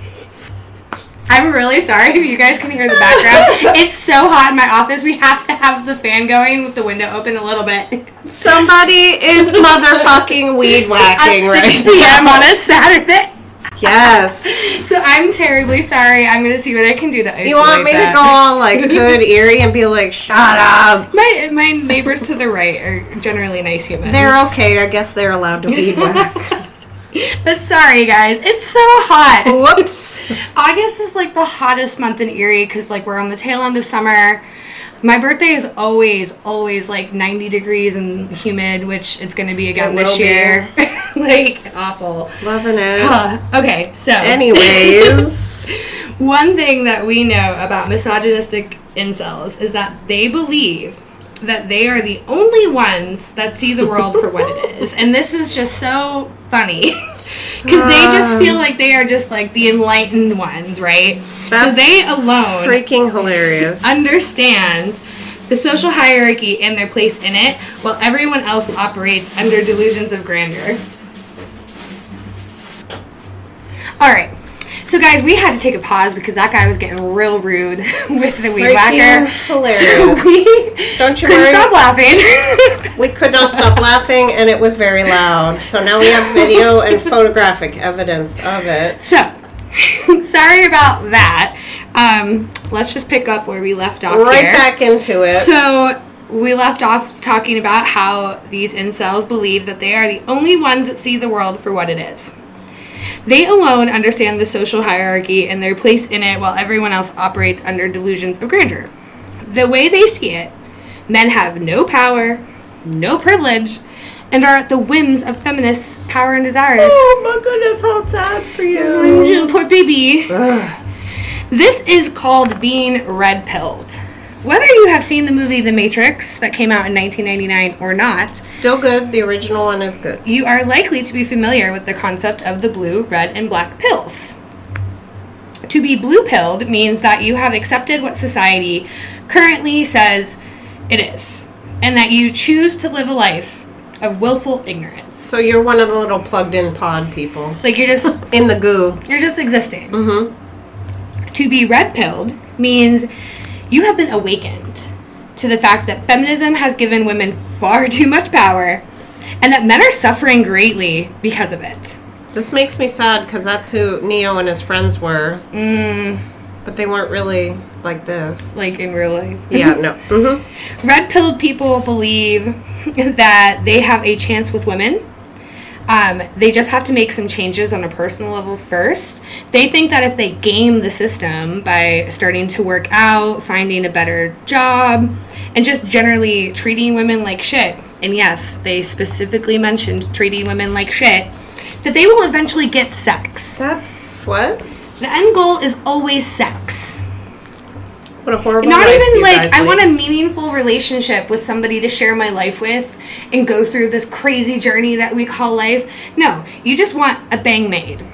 I'm really sorry if you guys can hear the background. It's so hot in my office. We have to have the fan going with the window open a little bit. Somebody is motherfucking weed whacking right now. At six p.m. on a Saturday. Yes. So I'm terribly sorry. I'm going to see what I can do to isolate You want me that. to go all, like, good eerie and be like, shut up. My my neighbors to the right are generally nice humans. They're okay. I guess they're allowed to weed whack. But sorry, guys. It's so hot. Whoops. August is, like, the hottest month in Erie because, like, we're on the tail end of summer. My birthday is always, always, like, ninety degrees and humid, which it's going to be again it this year. Like, awful. Loving it. Uh, okay, so. Anyways. One thing that we know about misogynistic incels is that they believe that they are the only ones that see the world for what it is. And this is just so funny. Because um, they just feel like they are just, like, the enlightened ones, right? So they alone... freaking hilarious. ...understand the social hierarchy and their place in it, while everyone else operates under delusions of grandeur. All right. So, guys, we had to take a pause because that guy was getting real rude with the weed whacker. Hilarious. So we Don't you couldn't worry. stop laughing. We could not stop laughing, and it was very loud. So now so. we have video and photographic evidence of it. So, sorry about that. Um, let's just pick up where we left off right here. back into it. So... we left off talking about how these incels believe that they are the only ones that see the world for what it is. They alone understand the social hierarchy and their place in it, while everyone else operates under delusions of grandeur. The way they see it, men have no power, no privilege, and are at the whims of feminists' power and desires. Oh my goodness, how sad for you. Poor baby. Ugh. This is called being red-pilled. Whether you have seen the movie The Matrix that came out in nineteen ninety-nine or not... still good. The original one is good. You are likely to be familiar with the concept of the blue, red, and black pills. To be blue-pilled means that you have accepted what society currently says it is, and that you choose to live a life of willful ignorance. So you're one of the little plugged-in pod people. Like, you're just... in the goo. You're just existing. Mm-hmm. To be red-pilled means... you have been awakened to the fact that feminism has given women far too much power and that men are suffering greatly because of it. This makes me sad because that's who Neo and his friends were. Mm. But they weren't really like this. Like in real life. Yeah, no. Mm-hmm. Red-pilled people believe that they have a chance with women. Um, they just have to make some changes on a personal level first. They think that if they game the system by starting to work out, finding a better job, and just generally treating women like shit, and yes, they specifically mentioned treating women like shit, that they will eventually get sex. That's what? The end goal is always sex. What a horrible Not life even like I lead. want a meaningful relationship with somebody to share my life with and go through this crazy journey that we call life. No, you just want a bang made.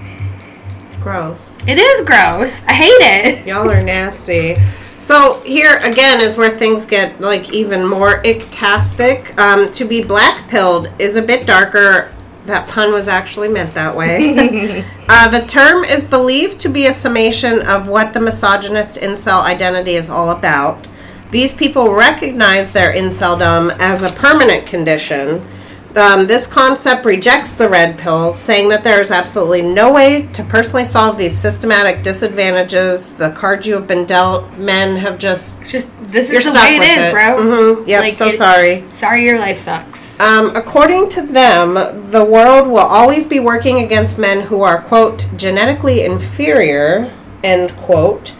Gross. It is gross. I hate it. Y'all are nasty. So here again is where things get like even more icktastic. Um, to be black pilled is a bit darker. That pun was actually meant that way. uh, the term is believed to be a summation of what the misogynist incel identity is all about. These people recognize their inceldom as a permanent condition. Um, this concept rejects the red pill, saying that there is absolutely no way to personally solve these systematic disadvantages. The cards you have been dealt, men have just... It's just this is the way it is, it. bro. Mm-hmm. Yep, like so it, sorry. Sorry your life sucks. Um, according to them, the world will always be working against men who are, quote, genetically inferior, end quote.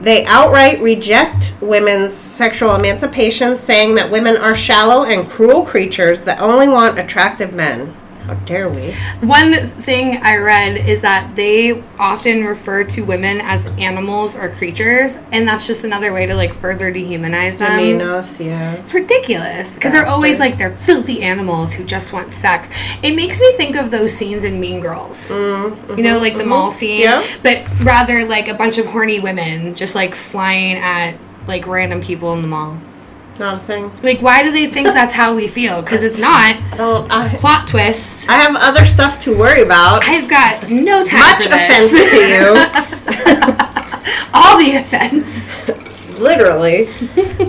They outright reject women's sexual emancipation, saying that women are shallow and cruel creatures that only want attractive men. How dare we? One thing I read is that they often refer to women as animals or creatures, and that's just another way to, like, further dehumanize them. Demean us, yeah. It's ridiculous, because they're always, like, they're filthy animals who just want sex. It makes me think of those scenes in Mean Girls. Mm-hmm. You know, like, the mm-hmm. mall scene? Yeah. But rather, like, a bunch of horny women just, like, flying at, like, random people in the mall. Not a thing. Like, why do they think that's how we feel? Because it's not. Oh, I, plot twists. I have other stuff to worry about. I've got no time Much for this. Much offense to you. All the offense. Literally.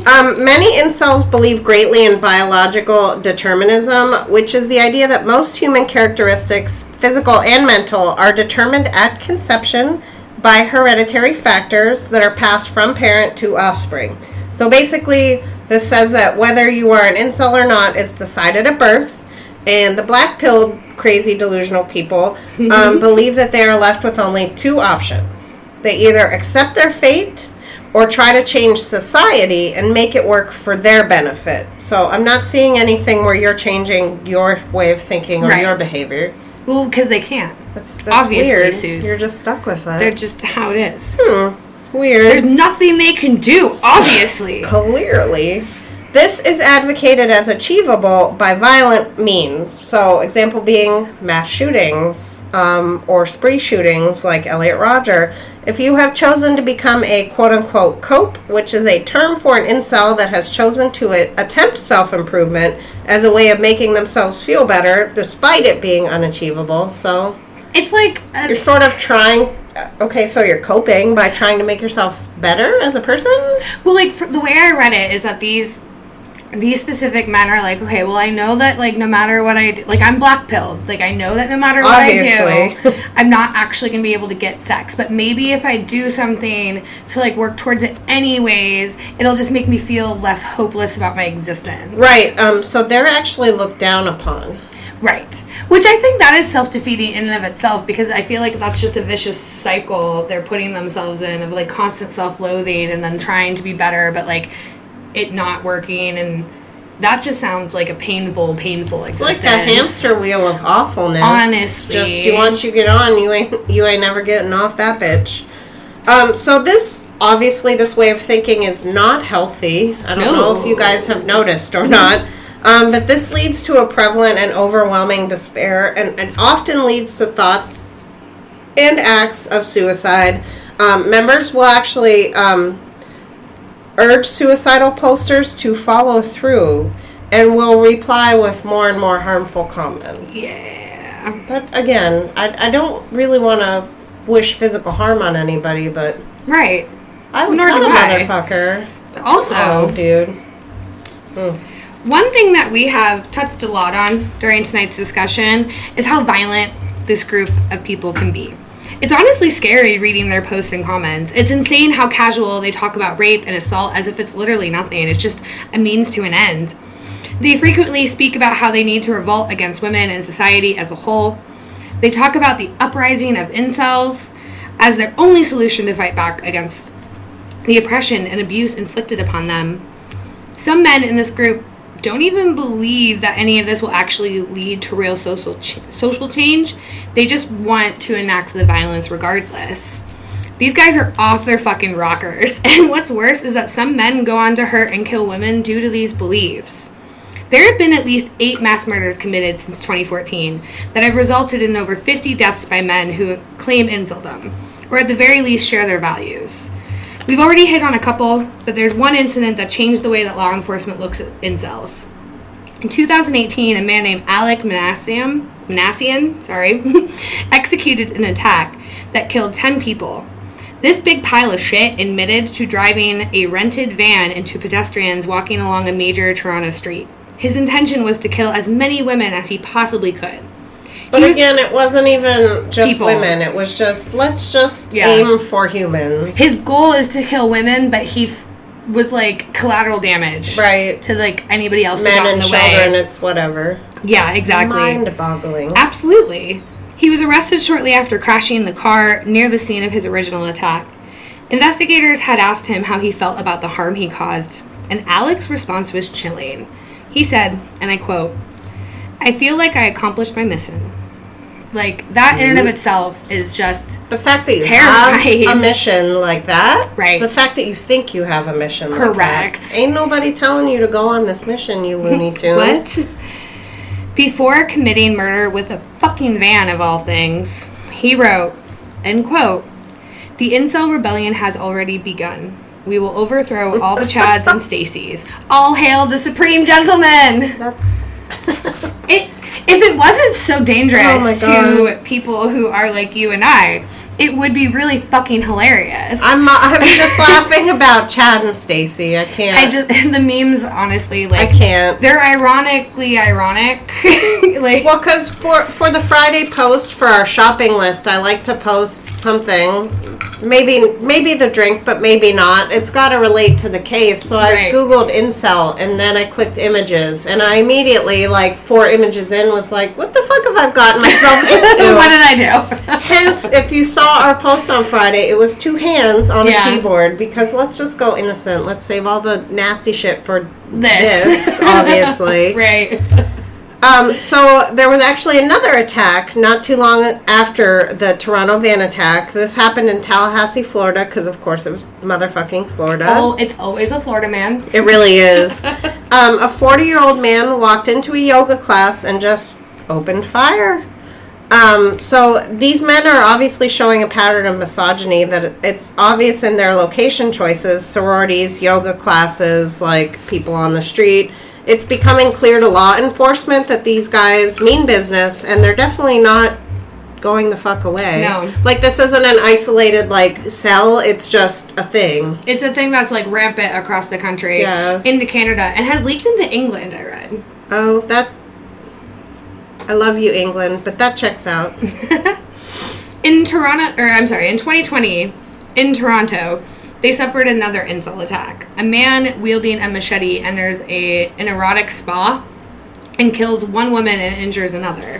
Um, many incels believe greatly in biological determinism, which is the idea that most human characteristics, physical and mental, are determined at conception by hereditary factors that are passed from parent to offspring. So basically, this says that whether you are an incel or not is decided at birth, and the black-pilled, crazy, delusional people um, believe that they are left with only two options. They either accept their fate or try to change society and make it work for their benefit. So I'm not seeing anything where you're changing your way of thinking or right. your behavior. Well, because they can't. That's, that's obviously weird. Suze. You're just stuck with that. They're just how it is. Hmm. Weird. There's nothing they can do, obviously. Clearly. This is advocated as achievable by violent means. So, example being mass shootings um, or spree shootings like Elliot Rodger. If you have chosen to become a quote-unquote cope, which is a term for an incel that has chosen to a- attempt self-improvement as a way of making themselves feel better, despite it being unachievable, so... It's like... A- you're sort of trying... Okay, so you're coping by trying to make yourself better as a person? Well, like, for the way I read it is that these these specific men are like, okay, well, I know that, like, no matter what I do, like, I'm black-pilled. Like, I know that no matter what Obviously. I do, I'm not actually going to be able to get sex. But maybe if I do something to, like, work towards it anyways, it'll just make me feel less hopeless about my existence. Right. Um. So they're actually looked down upon. Right. Which I think that is self-defeating in and of itself, because I feel like that's just a vicious cycle they're putting themselves in of, like, constant self-loathing and then trying to be better, but, like, it not working, and that just sounds like a painful, painful existence. It's like a hamster wheel of awfulness. Honestly. Just you, once you get on, you ain't, you ain't never getting off that bitch. Um, so this, obviously, this way of thinking is not healthy. I don't no. know if you guys have noticed or not. Um, but this leads to a prevalent and overwhelming despair, and, and often leads to thoughts and acts of suicide. Um, members will actually um, urge suicidal posters to follow through, and will reply with more and more harmful comments. Yeah. But again, I, I don't really want to wish physical harm on anybody, but... Right. I would not a motherfucker. But also... Oh, dude. Mm. One thing that we have touched a lot on during tonight's discussion is how violent this group of people can be. It's honestly scary reading their posts and comments. It's insane how casual they talk about rape and assault as if it's literally nothing. It's just a means to an end. They frequently speak about how they need to revolt against women and society as a whole. They talk about the uprising of incels as their only solution to fight back against the oppression and abuse inflicted upon them. Some men in this group don't even believe that any of this will actually lead to real social ch- social change. They just want to enact the violence regardless. These guys are off their fucking rockers. And what's worse is that some men go on to hurt and kill women due to these beliefs. There have been at least eight mass murders committed since twenty fourteen that have resulted in over fifty deaths by men who claim inceldom, or at the very least share their values. We've already hit on a couple, but there's one incident that changed the way that law enforcement looks at incels. In two thousand eighteen, a man named Alek Minassian, Minassian, sorry, executed an attack that killed ten people. This big pile of shit admitted to driving a rented van into pedestrians walking along a major Toronto street. His intention was to kill as many women as he possibly could. But again, it wasn't even just people. Women. It was just, let's just yeah. aim for humans. His goal is to kill women, but he f- was, like, collateral damage. Right. To, like, anybody else who got in the way. Men and children, it's whatever. Yeah, exactly. Mind-boggling. Absolutely. He was arrested shortly after crashing the car near the scene of his original attack. Investigators had asked him how he felt about the harm he caused, and Alek's response was chilling. He said, and I quote, I feel like I accomplished my mission. Like, that in and of itself is just the fact that you terrifying. have a mission like that. Right. The fact that you think you have a mission. Correct. Like that. Ain't nobody telling you to go on this mission, you loony tune. What? Before committing murder with a fucking van of all things, he wrote, end quote, "The incel rebellion has already begun. We will overthrow all the Chads and Stacys. All hail the supreme gentleman." That's... it. If it wasn't so dangerous oh to people who are like you and I, it would be really fucking hilarious. I'm I'm just laughing about Chad and Stacy. I can't. I just the memes, honestly, like I can't. They're ironically ironic. Like, well, because for for the Friday post for our shopping list, I like to post something. Maybe maybe the drink, but maybe not. It's got to relate to the case. So I right. Googled incel, and then I clicked images, and I immediately, like four images in, was like, "What the fuck have I gotten myself into? What did I do?" Hence, if you saw our post on Friday, it was two hands on yeah. a keyboard, because let's just go innocent. Let's save all the nasty shit for this, this obviously. Right. Um, so there was actually another attack not too long after the Toronto van attack. This happened in Tallahassee, Florida, because of course it was motherfucking Florida. Oh, it's always a Florida man. It really is. um, a forty-year-old man walked into a yoga class and just opened fire. Um, so these men are obviously showing a pattern of misogyny that it's obvious in their location choices, sororities, yoga classes, like people on the street. It's becoming clear to law enforcement that these guys mean business, and they're definitely not going the fuck away. No. Like, this isn't an isolated, like, cell. It's just a thing. It's a thing that's, like, rampant across the country. Yes. Into Canada. And has leaked into England, I read. Oh, that... I love you, England, but that checks out. In Toronto... Or, I'm sorry, in twenty twenty, in Toronto... They suffered another incel attack. A man wielding a machete enters a, an erotic spa and kills one woman and injures another.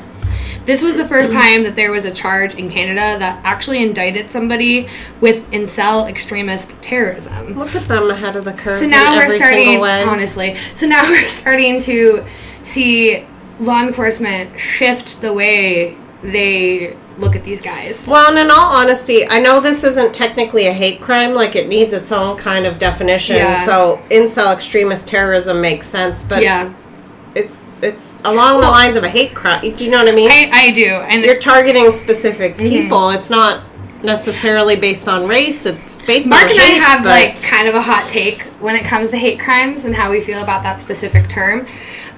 This was the first time that there was a charge in Canada that actually indicted somebody with incel extremist terrorism. Look at them ahead of the curve. So now we're starting, honestly, so now we're starting to see law enforcement shift the way they... look at these guys. Well, and in all honesty, I know this isn't technically a hate crime, like it needs its own kind of definition. Yeah. So incel extremist terrorism makes sense, but yeah. it's it's along well, the lines of a hate crime. Do you know what I mean? I, I do. And you're targeting specific mm-hmm. people. It's not necessarily based on race. It's based Mark on Mark and hate, I have like kind of a hot take when it comes to hate crimes and how we feel about that specific term.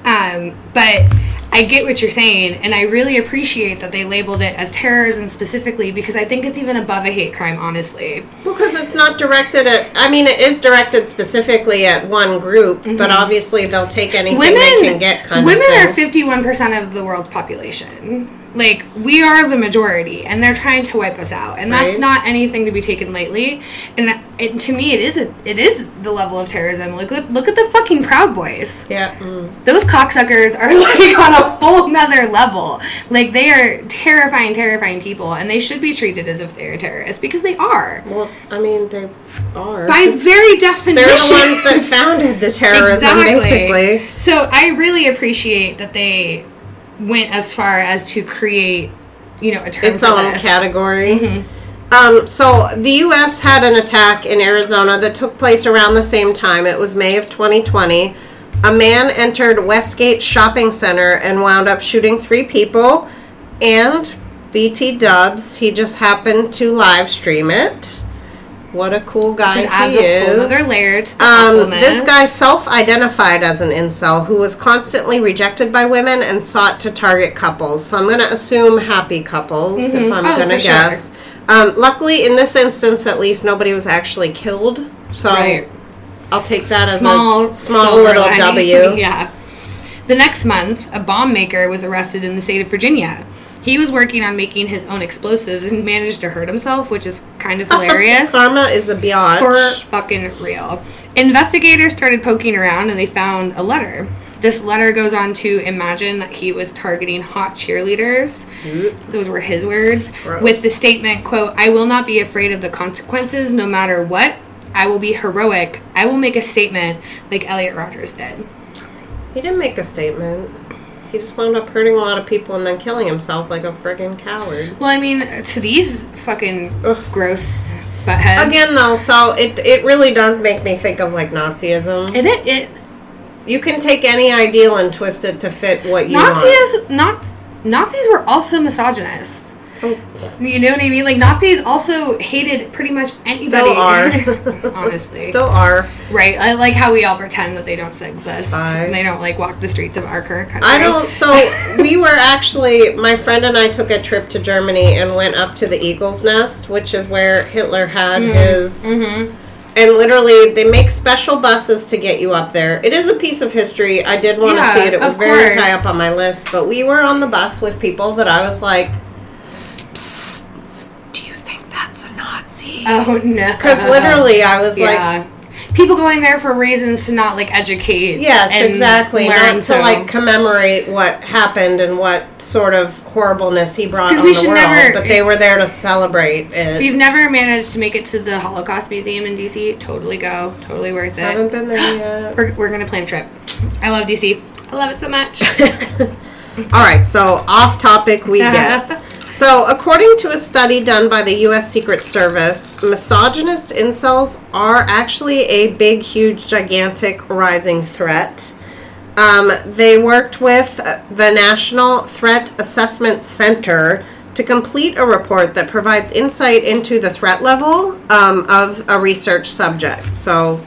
Um, but I get what you're saying, and I really appreciate that they labeled it as terrorism specifically, because I think it's even above a hate crime, honestly. Well, because it's not directed at... I mean, it is directed specifically at one group, mm-hmm. but obviously they'll take anything women, they can get kind women of thing. Women are fifty-one percent of the world's population. Like, we are the majority, and they're trying to wipe us out, and that's right. not anything to be taken lightly. And it, to me, it is a, it is the level of terrorism. Like, look, look at the fucking Proud Boys. Yeah. Mm. Those cocksuckers are, like, on a whole nother level. Like, they are terrifying, terrifying people, and they should be treated as if they're terrorists, because they are. Well, I mean, they are. By very definition. They're the ones that founded the terrorism, exactly. basically. So I really appreciate that they... went as far as to create, you know, a term its own category. Mm-hmm. Um, so the U S had an attack in Arizona that took place around the same time. It was May of twenty twenty. A man entered Westgate Shopping Center and wound up shooting three people. And B T Dubs, he just happened to live stream it. What a cool guy he adds is. A whole other layer to the um, this guy self-identified as an incel who was constantly rejected by women and sought to target couples. So I'm going to assume happy couples, mm-hmm. if I'm oh, going to guess. Sure. Um, luckily, in this instance, at least, nobody was actually killed. So right. I'll take that as small, a small little lining. W. Yeah. The next month, a bomb maker was arrested in the state of Virginia. He was working on making his own explosives and managed to hurt himself, which is kind of hilarious. Karma is a biatch. For fucking real. Investigators started poking around, and they found a letter. This letter goes on to imagine that he was targeting hot cheerleaders. Mm. Those were his words. Gross. With the statement, quote, "I will not be afraid of the consequences no matter what. I will be heroic. I will make a statement like Elliot Rodgers did." He didn't make a statement. He just wound up hurting a lot of people and then killing himself like a friggin' coward. Well, I mean, to these fucking Ugh. gross buttheads. Again, though, so it it really does make me think of, like, Nazism. It it. it you can take any ideal and twist it to fit what you Nazis, want. Not, Nazis were also misogynists. Oh. You know what I mean? Like, Nazis also hated pretty much anybody. Still are. Honestly. Still are. Right. I like how we all pretend that they don't exist. I, and they don't, like, walk the streets of our current country. I don't. So, we were actually, my friend and I took a trip to Germany and went up to the Eagle's Nest, which is where Hitler had mm-hmm. his... Mm-hmm. And literally, they make special buses to get you up there. It is a piece of history. I did want to yeah, see it. It was very high up on my list. But we were on the bus with people that I was like, psst, do you think that's a Nazi? Oh, no. Because literally, I was yeah. like... People going there for reasons to not, like, educate. Yes, and exactly. Learn not so. to, like, commemorate what happened and what sort of horribleness he brought on the world. Never, but they were there to celebrate it. If you've never managed to make it to the Holocaust Museum in D C, totally go. Totally worth it. I haven't been there yet. We're, we're going to plan a trip. I love D C. I love it so much. All right, so off topic we get... So, according to a study done by the U S Secret Service, misogynist incels are actually a big, huge, gigantic rising threat. Um, they worked with the National Threat Assessment Center to complete a report that provides insight into the threat level um, of a research subject. So,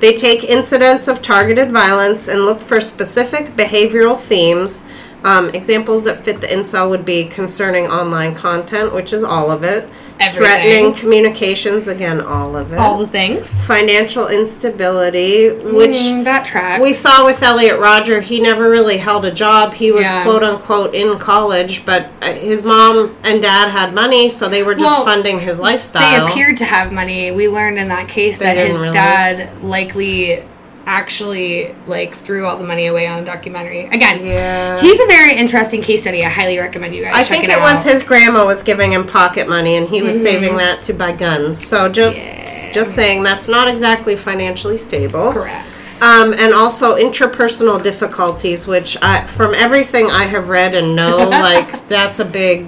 they take incidents of targeted violence and look for specific behavioral themes. Um, examples that fit the incel would be concerning online content, which is all of it. Everything. Threatening communications, again, all of it. All the things. Financial instability, which mm, that track. We saw with Elliot Rodger. He never really held a job. He was yeah. quote unquote in college, but his mom and dad had money, so they were just well, funding his lifestyle. They appeared to have money. We learned in that case they that his really. dad likely... actually like threw all the money away on a documentary. Again, yeah. he's a very interesting case study. I highly recommend you guys I check it out. I think it was his grandma was giving him pocket money and he was mm-hmm. saving that to buy guns. So just yeah. just saying that's not exactly financially stable. Correct. Um, and also interpersonal difficulties, which I, from everything I have read and know, like that's a big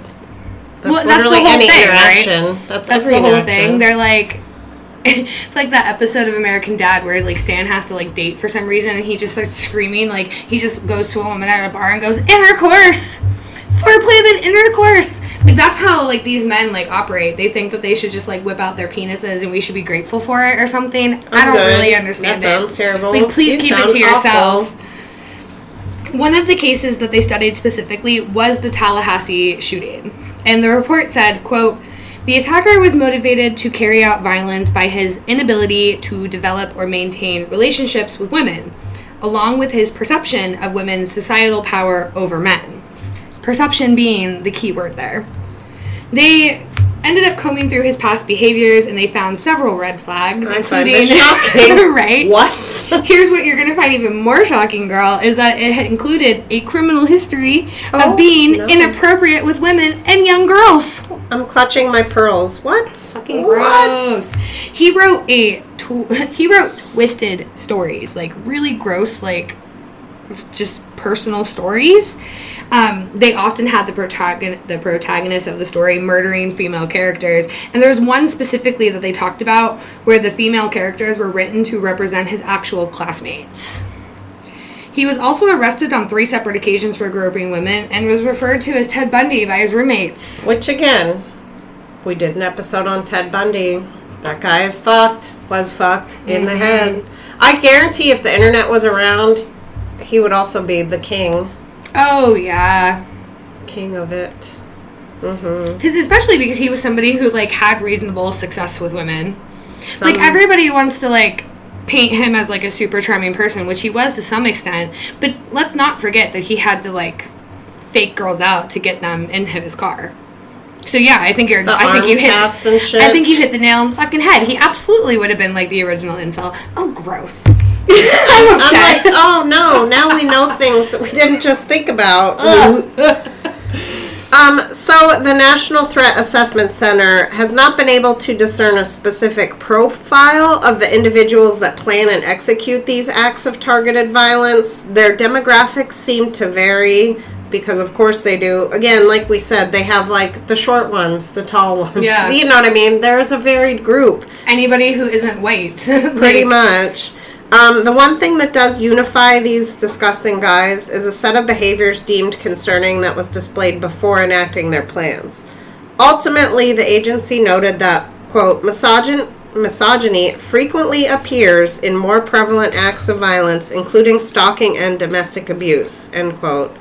that's well, literally that's the whole any thing, interaction. Right? That's, that's every the whole interaction. thing. They're like it's like that episode of American Dad where, like, Stan has to, like, date for some reason and he just starts screaming. Like, he just goes to a woman at a bar and goes, intercourse! Foreplay then intercourse! Like, that's how, like, these men, like, operate. They think that they should just, like, whip out their penises and we should be grateful for it or something. Okay. I don't really understand that it. That sounds terrible. Like, please you keep it to yourself. Awful. One of the cases that they studied specifically was the Tallahassee shooting. And the report said, quote, the attacker was motivated to carry out violence by his inability to develop or maintain relationships with women, along with his perception of women's societal power over men. Perception being the key word there. They ended up combing through his past behaviors, and they found several red flags, I including... find this shocking. Right? What? Here's what you're going to find even more shocking, girl, is that it had included a criminal history oh, of being no. inappropriate with women and young girls. I'm clutching my pearls. What? Fucking gross. What? He wrote a... Tw- he wrote twisted stories, like, really gross, like, just personal stories. Um, they often had the protagon- the protagonist of the story murdering female characters. And there was one specifically that they talked about where the female characters were written to represent his actual classmates. He was also arrested on three separate occasions for groping women and was referred to as Ted Bundy by his roommates. Which, again, we did an episode on Ted Bundy. That guy is fucked, was fucked in mm-hmm. the head. I guarantee if the internet was around, he would also be the king. Oh, yeah. King of it. Mm-hmm. Because especially because he was somebody who, like, had reasonable success with women. Some. Like, everybody wants to, like, paint him as, like, a super charming person, which he was to some extent. But let's not forget that he had to, like, fake girls out to get them in his car. So, yeah, I think you're... The I think you hit. And shit. I think you hit the nail on the fucking head. He absolutely would have been, like, the original incel. Oh, gross. I'm upset. I'm like, oh no, now we know things that we didn't just think about. Um, so the National Threat Assessment Center has not been able to discern a specific profile of the individuals that plan and execute these acts of targeted violence. Their demographics seem to vary because, of course, they do. Again, like we said, they have, like, the short ones, the tall ones. Yeah. You know what I mean? There's a varied group. Anybody who isn't white. like. Pretty much. Um, the one thing that does unify these disgusting guys is a set of behaviors deemed concerning that was displayed before enacting their plans. Ultimately, the agency noted that, quote, misogyn- misogyny frequently appears in more prevalent acts of violence, including stalking and domestic abuse, end quote.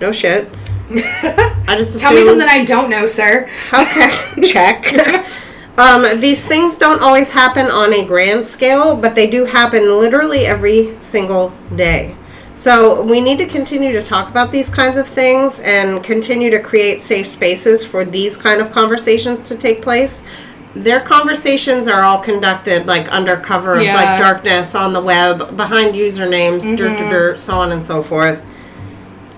No shit. I just assumed. Tell me something I don't know, sir. Okay, check. Um, these things don't always happen on a grand scale, but they do happen literally every single day. So we need to continue to talk about these kinds of things and continue to create safe spaces for these kind of conversations to take place. Their conversations are all conducted like under cover of yeah. like darkness on the web, behind usernames, mm-hmm. dirt to dirt, so on and so forth.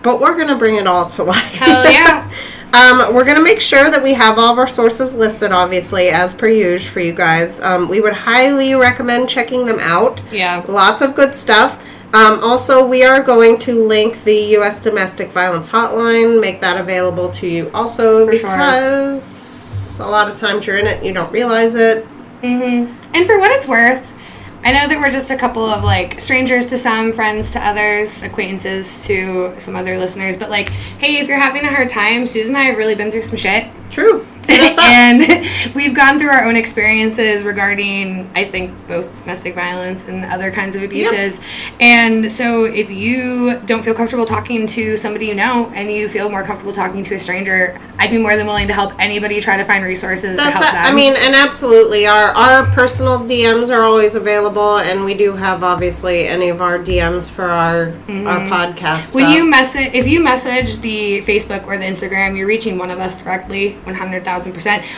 But we're going to bring it all to life. Hell yeah. Um, we're going to make sure that we have all of our sources listed, obviously, as per usual for you guys. Um, we would highly recommend checking them out. Yeah. Lots of good stuff. Um, also, we are going to link the U S Domestic Violence Hotline, make that available to you also. For because sure. a lot of times you're in it and you don't realize it. Mm-hmm. And for what it's worth, I know that we're just a couple of, like, strangers to some, friends to others, acquaintances to some other listeners. But, like, hey, if you're having a hard time, Suze and I have really been through some shit. True. And we've gone through our own experiences regarding, I think, both domestic violence and other kinds of abuses. Yep. And so if you don't feel comfortable talking to somebody you know and you feel more comfortable talking to a stranger, I'd be more than willing to help anybody try to find resources That's to help a, them. I mean, and absolutely. Our, our personal D Ms are always available, and we do have, obviously, any of our D Ms for our, mm-hmm. our podcast when you message, If you message the Facebook or the Instagram, you're reaching one of us directly, one hundred thousand.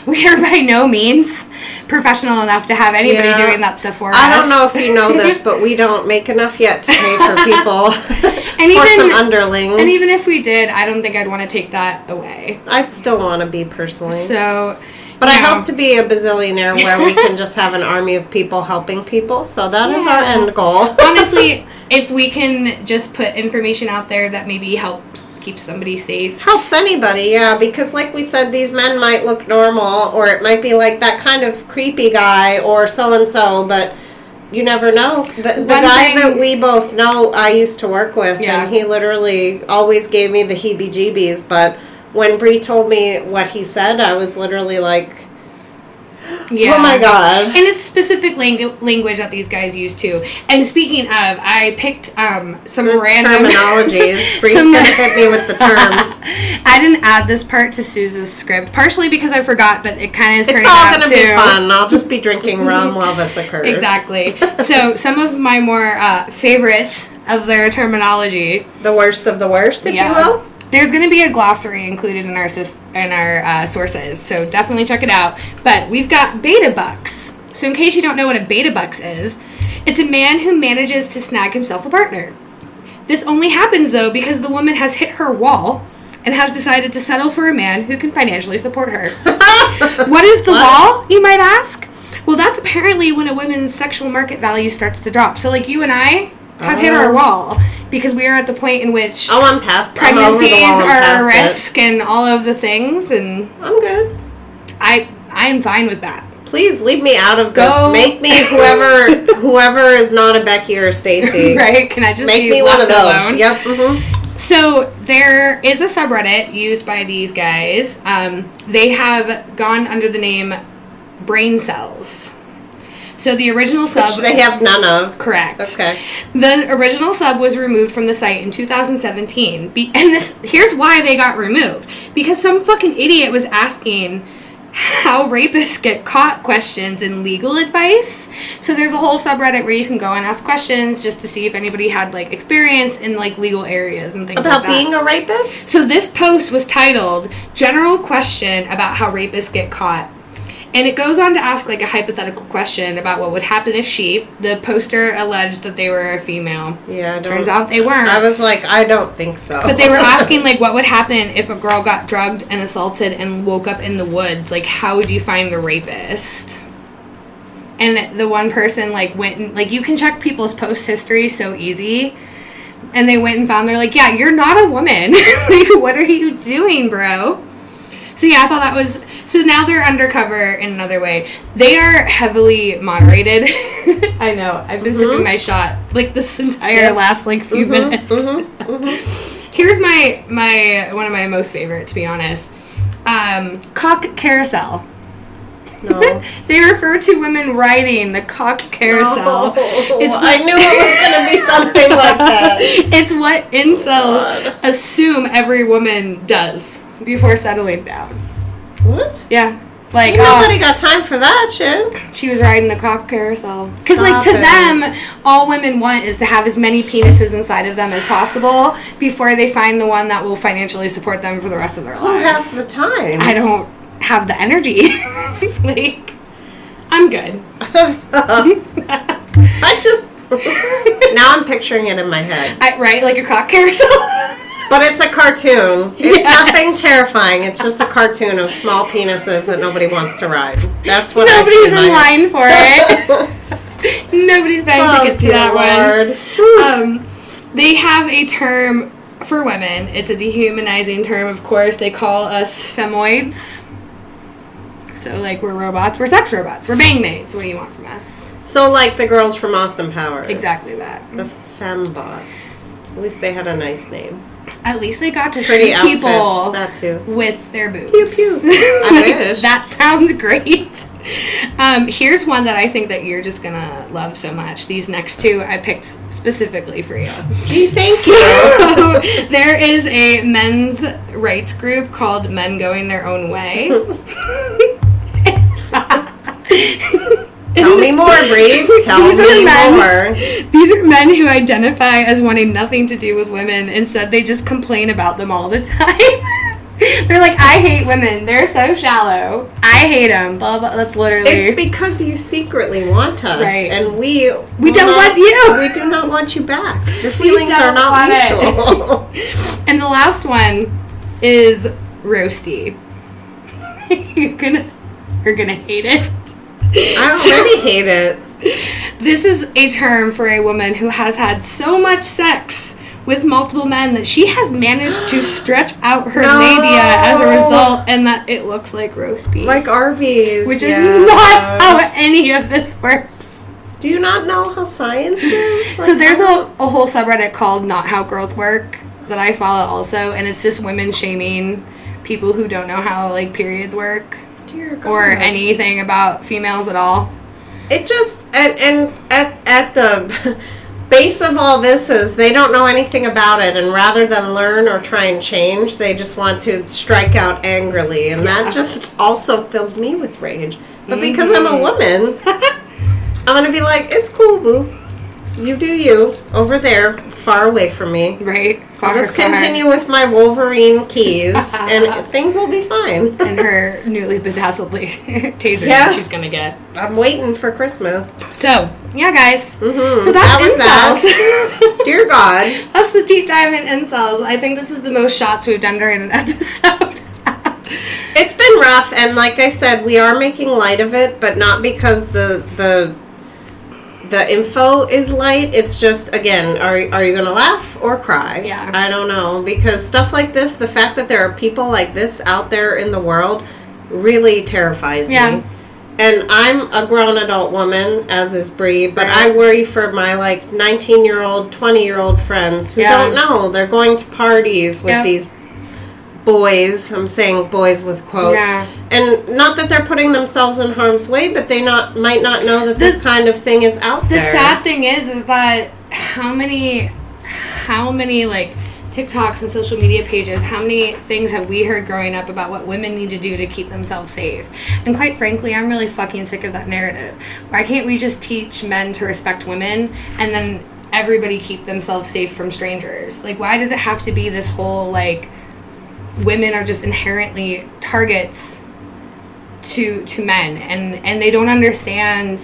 We are by no means professional enough to have anybody yeah. doing that stuff for us. I don't know if you know this, but we don't make enough yet to pay for people and for even, some underlings. And even if we did, I don't think I'd want to take that away. I'd still want to be personally. So, But you know. I hope to be a bazillionaire where we can just have an army of people helping people. So that yeah. is our end goal. Honestly, if we can just put information out there that maybe helps keep somebody safe. Helps anybody, yeah, because like we said, these men might look normal, or it might be like that kind of creepy guy or so-and-so, but you never know. The, the guy thing, that we both know I used to work with, yeah. and he literally always gave me the heebie-jeebies, but when Bree told me what he said, I was literally like, yeah. oh my god. And it's specific ling- language that these guys use too. And speaking of, I picked um, some the random terminologies. Bree's gonna hit me with the terms. I didn't add this part to Suze's script, partially because I forgot, but it kind of is turning out too. It's all gonna be fun. I'll just be drinking rum while this occurs. Exactly. So some of my more uh, favorites of their terminology. The worst of the worst, if yeah. you will. There's going to be a glossary included in our in our uh, sources, so definitely check it out. But we've got beta bucks. So in case you don't know what a beta bucks is, it's a man who manages to snag himself a partner. This only happens, though, because the woman has hit her wall and has decided to settle for a man who can financially support her. What is the what? wall, you might ask? Well, that's apparently when a woman's sexual market value starts to drop. So, like, you and I have oh. hit our wall. Because we are at the point in which oh, I'm past pregnancies I'm are a risk it. and all of the things, and I'm good. I I'm fine with that. Please leave me out of this. Go. Make me whoever whoever is not a Becky or Stacy. Right? Can I just make be me left one of those? Alone? Yep. Mm-hmm. So there is a subreddit used by these guys. Um, they have gone under the name Brain Cells. So the original sub... Which they have none of. Correct. Okay. The original sub was removed from the site in two thousand seventeen. Be- and this here's why they got removed. Because some fucking idiot was asking how rapists get caught questions and legal advice. So there's a whole subreddit where you can go and ask questions just to see if anybody had, like, experience in, like, legal areas and things about like that. About being a rapist? So this post was titled, General Question About How Rapists Get Caught. And it goes on to ask, like, a hypothetical question about what would happen if she, the poster alleged that they were a female. Yeah, I don't... Turns out they weren't. I was like, I don't think so. But they were asking, like, what would happen if a girl got drugged and assaulted and woke up in the woods? Like, how would you find the rapist? And the one person, like, went and... Like, you can check people's post history so easy. And they went and found... They're like, yeah, you're not a woman. Like, what are you doing, bro? So, yeah, I thought that was... So now they're undercover in another way. They are heavily moderated. I know. I've been mm-hmm. sipping my shot like this entire yeah. last like few mm-hmm. minutes. mm-hmm. Mm-hmm. Here's my my one of my most favorite, to be honest. Um, cock carousel. No. They refer to women riding the cock carousel. No. It's what, I knew it was going to be something like that. It's what incels God. assume every woman does before settling down. What? Yeah. Like, ain't nobody uh, got time for that shit. She was riding the cock carousel. Because, like, to it. them, all women want is to have as many penises inside of them as possible before they find the one that will financially support them for the rest of their Who lives. Who has the time? I don't have the energy. Like, I'm good. I just... Now I'm picturing it in my head. I, right? Like a cock carousel? But it's a cartoon. It's yes. nothing terrifying. It's just a cartoon of small penises that nobody wants to ride. That's what Nobody's I see in, in line for it. Nobody's buying oh, tickets to that Lord. one. Um, they have a term for women. It's a dehumanizing term, of course. They call us femoids. So, like, we're robots. We're sex robots. We're bang maids. What do you want from us? So, like the girls from Austin Powers. Exactly that. The fembots. At least they had a nice name. At least they got to Pretty shoot outfits, people with their boobs. Pew, pew. I wish. That sounds great. Um, here's one that I think that you're just going to love so much. These next two I picked specifically for you. Thank so, you. There is a men's rights group called Men Going Their Own Way. Tell me more, Bree. Tell these me men, more. These are men who identify as wanting nothing to do with women. Instead, they just complain about them all the time. They're like, I hate women. They're so shallow. I hate them. Blah, blah. That's literally... It's because you secretly want us. Right. And we... We don't not, want you. We do not want you back. The feelings are not mutual. And the last one is roasty. You're gonna... You're gonna hate it. I already so, hate it. This is a term for a woman who has had so much sex with multiple men that she has managed to stretch out her no. labia as a result, and that it looks like roast beef. Like Arby's. Which yeah. is not how any of this works. Do you not know how science is? Like, so there's a, a whole subreddit called Not How Girls Work that I follow also, and it's just women shaming people who don't know how, like, periods work. Or anything about females at all. It just, and, and at, at the base of all this is they don't know anything about it, and rather than learn or try and change, they just want to strike out angrily, and yeah. that just also fills me with rage. But mm-hmm. because I'm a woman, I'm going to be like, it's cool, boo. You do you, over there, far away from me. Right. I'll just continue with my Wolverine keys, and things will be fine. And her newly bedazzled taser yeah. that she's going to get. I'm waiting for Christmas. So, yeah, guys. Mm-hmm. So that's that was incels. That. Dear God. That's the deep dive in incels. I think this is the most shots we've done during an episode. It's been rough, and like I said, we are making light of it, but not because the... the The info is light. It's just, again, are are you going to laugh or cry? Yeah. I don't know. Because stuff like this, the fact that there are people like this out there in the world really terrifies yeah. me. And I'm a grown adult woman, as is Bree, but right. I worry for my, like, nineteen-year-old, twenty-year-old friends who yeah. don't know. They're going to parties with yeah. these boys. I'm saying boys with quotes. Yeah. And not that they're putting themselves in harm's way, but they not might not know that the, this kind of thing is out the there. The sad thing is is that how many how many like TikToks and social media pages, how many things have we heard growing up about what women need to do to keep themselves safe? And quite frankly, I'm really fucking sick of that narrative. Why can't we just teach men to respect women and then everybody keep themselves safe from strangers? Like, why does it have to be this whole, like, women are just inherently targets to to men, and and they don't understand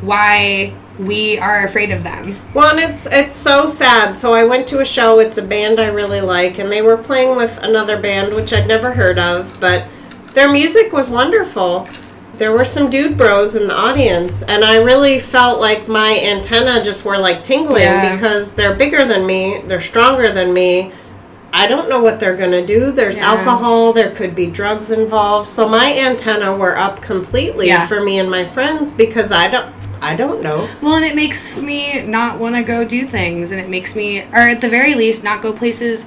why we are afraid of them. Well, and it's it's so sad. So I went to a show. It's a band I really like, and they were playing with another band which I'd never heard of, but their music was wonderful. There were some dude bros in the audience, and I really felt like my antenna just were like tingling, yeah, because they're bigger than me, they're stronger than me. I don't know what they're going to do. There's yeah. alcohol, there could be drugs involved. So my antenna were up completely yeah. for me and my friends, because I don't I don't know. Well, and it makes me not want to go do things, and it makes me, or at the very least, not go places.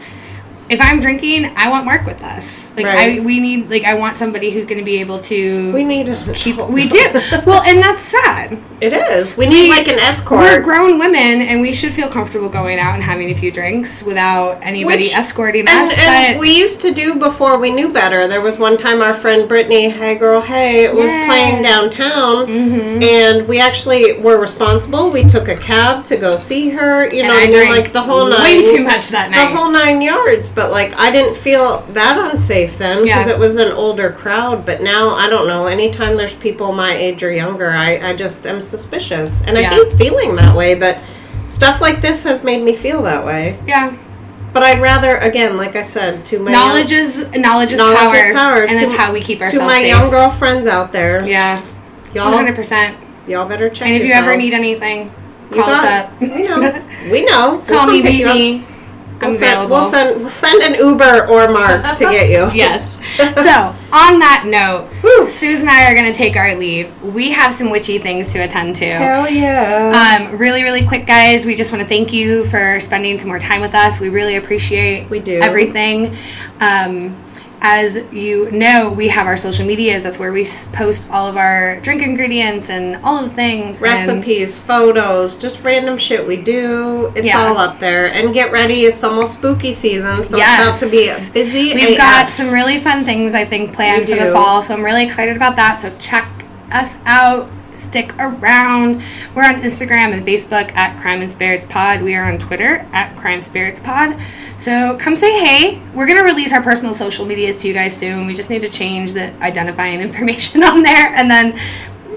If I'm drinking, I want Mark with us. Like right. I, we need. Like I want somebody who's going to be able to. We need a keep. We do. Well, and that's sad. It is. We, we need like an escort. We're grown women, and we should feel comfortable going out and having a few drinks without anybody Which, escorting and, us. And but we used to do before we knew better. There was one time our friend Brittany, hey girl, hey, was yes. playing downtown, mm-hmm. and we actually were responsible. We took a cab to go see her. You and know, I and drank like the whole nine. Way too much that night. The whole nine yards. But, like, I didn't feel that unsafe then because yeah. it was an older crowd. But now, I don't know, anytime there's people my age or younger, I, I just am suspicious. And yeah. I hate feeling that way, but stuff like this has made me feel that way. Yeah. But I'd rather, again, like I said, to my... Knowledge young, is knowledge is knowledge power. Is power. And that's how we keep ourselves safe. To my safe. young girlfriends out there. Yeah. Y'all, one hundred percent. Y'all better check yourselves. And if yourselves. you ever need anything, call us up. We know. We know. Call me, beat me. We'll send, we'll send we'll send an Uber or Mark to get you. Yes. So, on that note, Woo. Suze and I are going to take our leave. We have some witchy things to attend to. Hell yeah. Um, really, really quick, guys. We just want to thank you for spending some more time with us. We really appreciate we do. everything. Um, as you know, we have our social medias. That's where we post all of our drink ingredients and all the things. Recipes, and photos, just random shit we do. It's yeah. all up there. And get ready. It's almost spooky season, so yes. it's about to be busy. We've A F. Got some really fun things, I think, planned we for do. the fall, so I'm really excited about that. So check us out. Stick around. We're on Instagram and Facebook at Crime and Spirits Pod. We are on Twitter at Crime Spirits Pod. So come say hey. We're going to release our personal social medias to you guys soon. We just need to change the identifying information on there, and then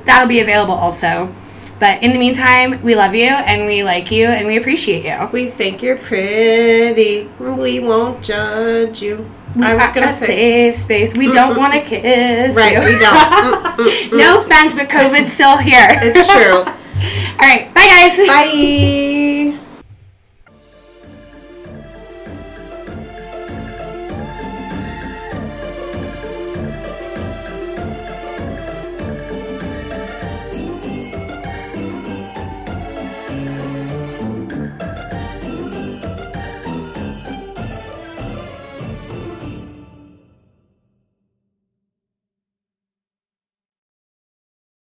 that'll be available also. But in the meantime, we love you, and we like you, and we appreciate you. We think you're pretty. We won't judge you. We I was are gonna a say, safe space. We mm-mm. don't want to kiss. Right, you. we don't. No offense, but COVID's still here. It's true. All right. Bye, guys. Bye.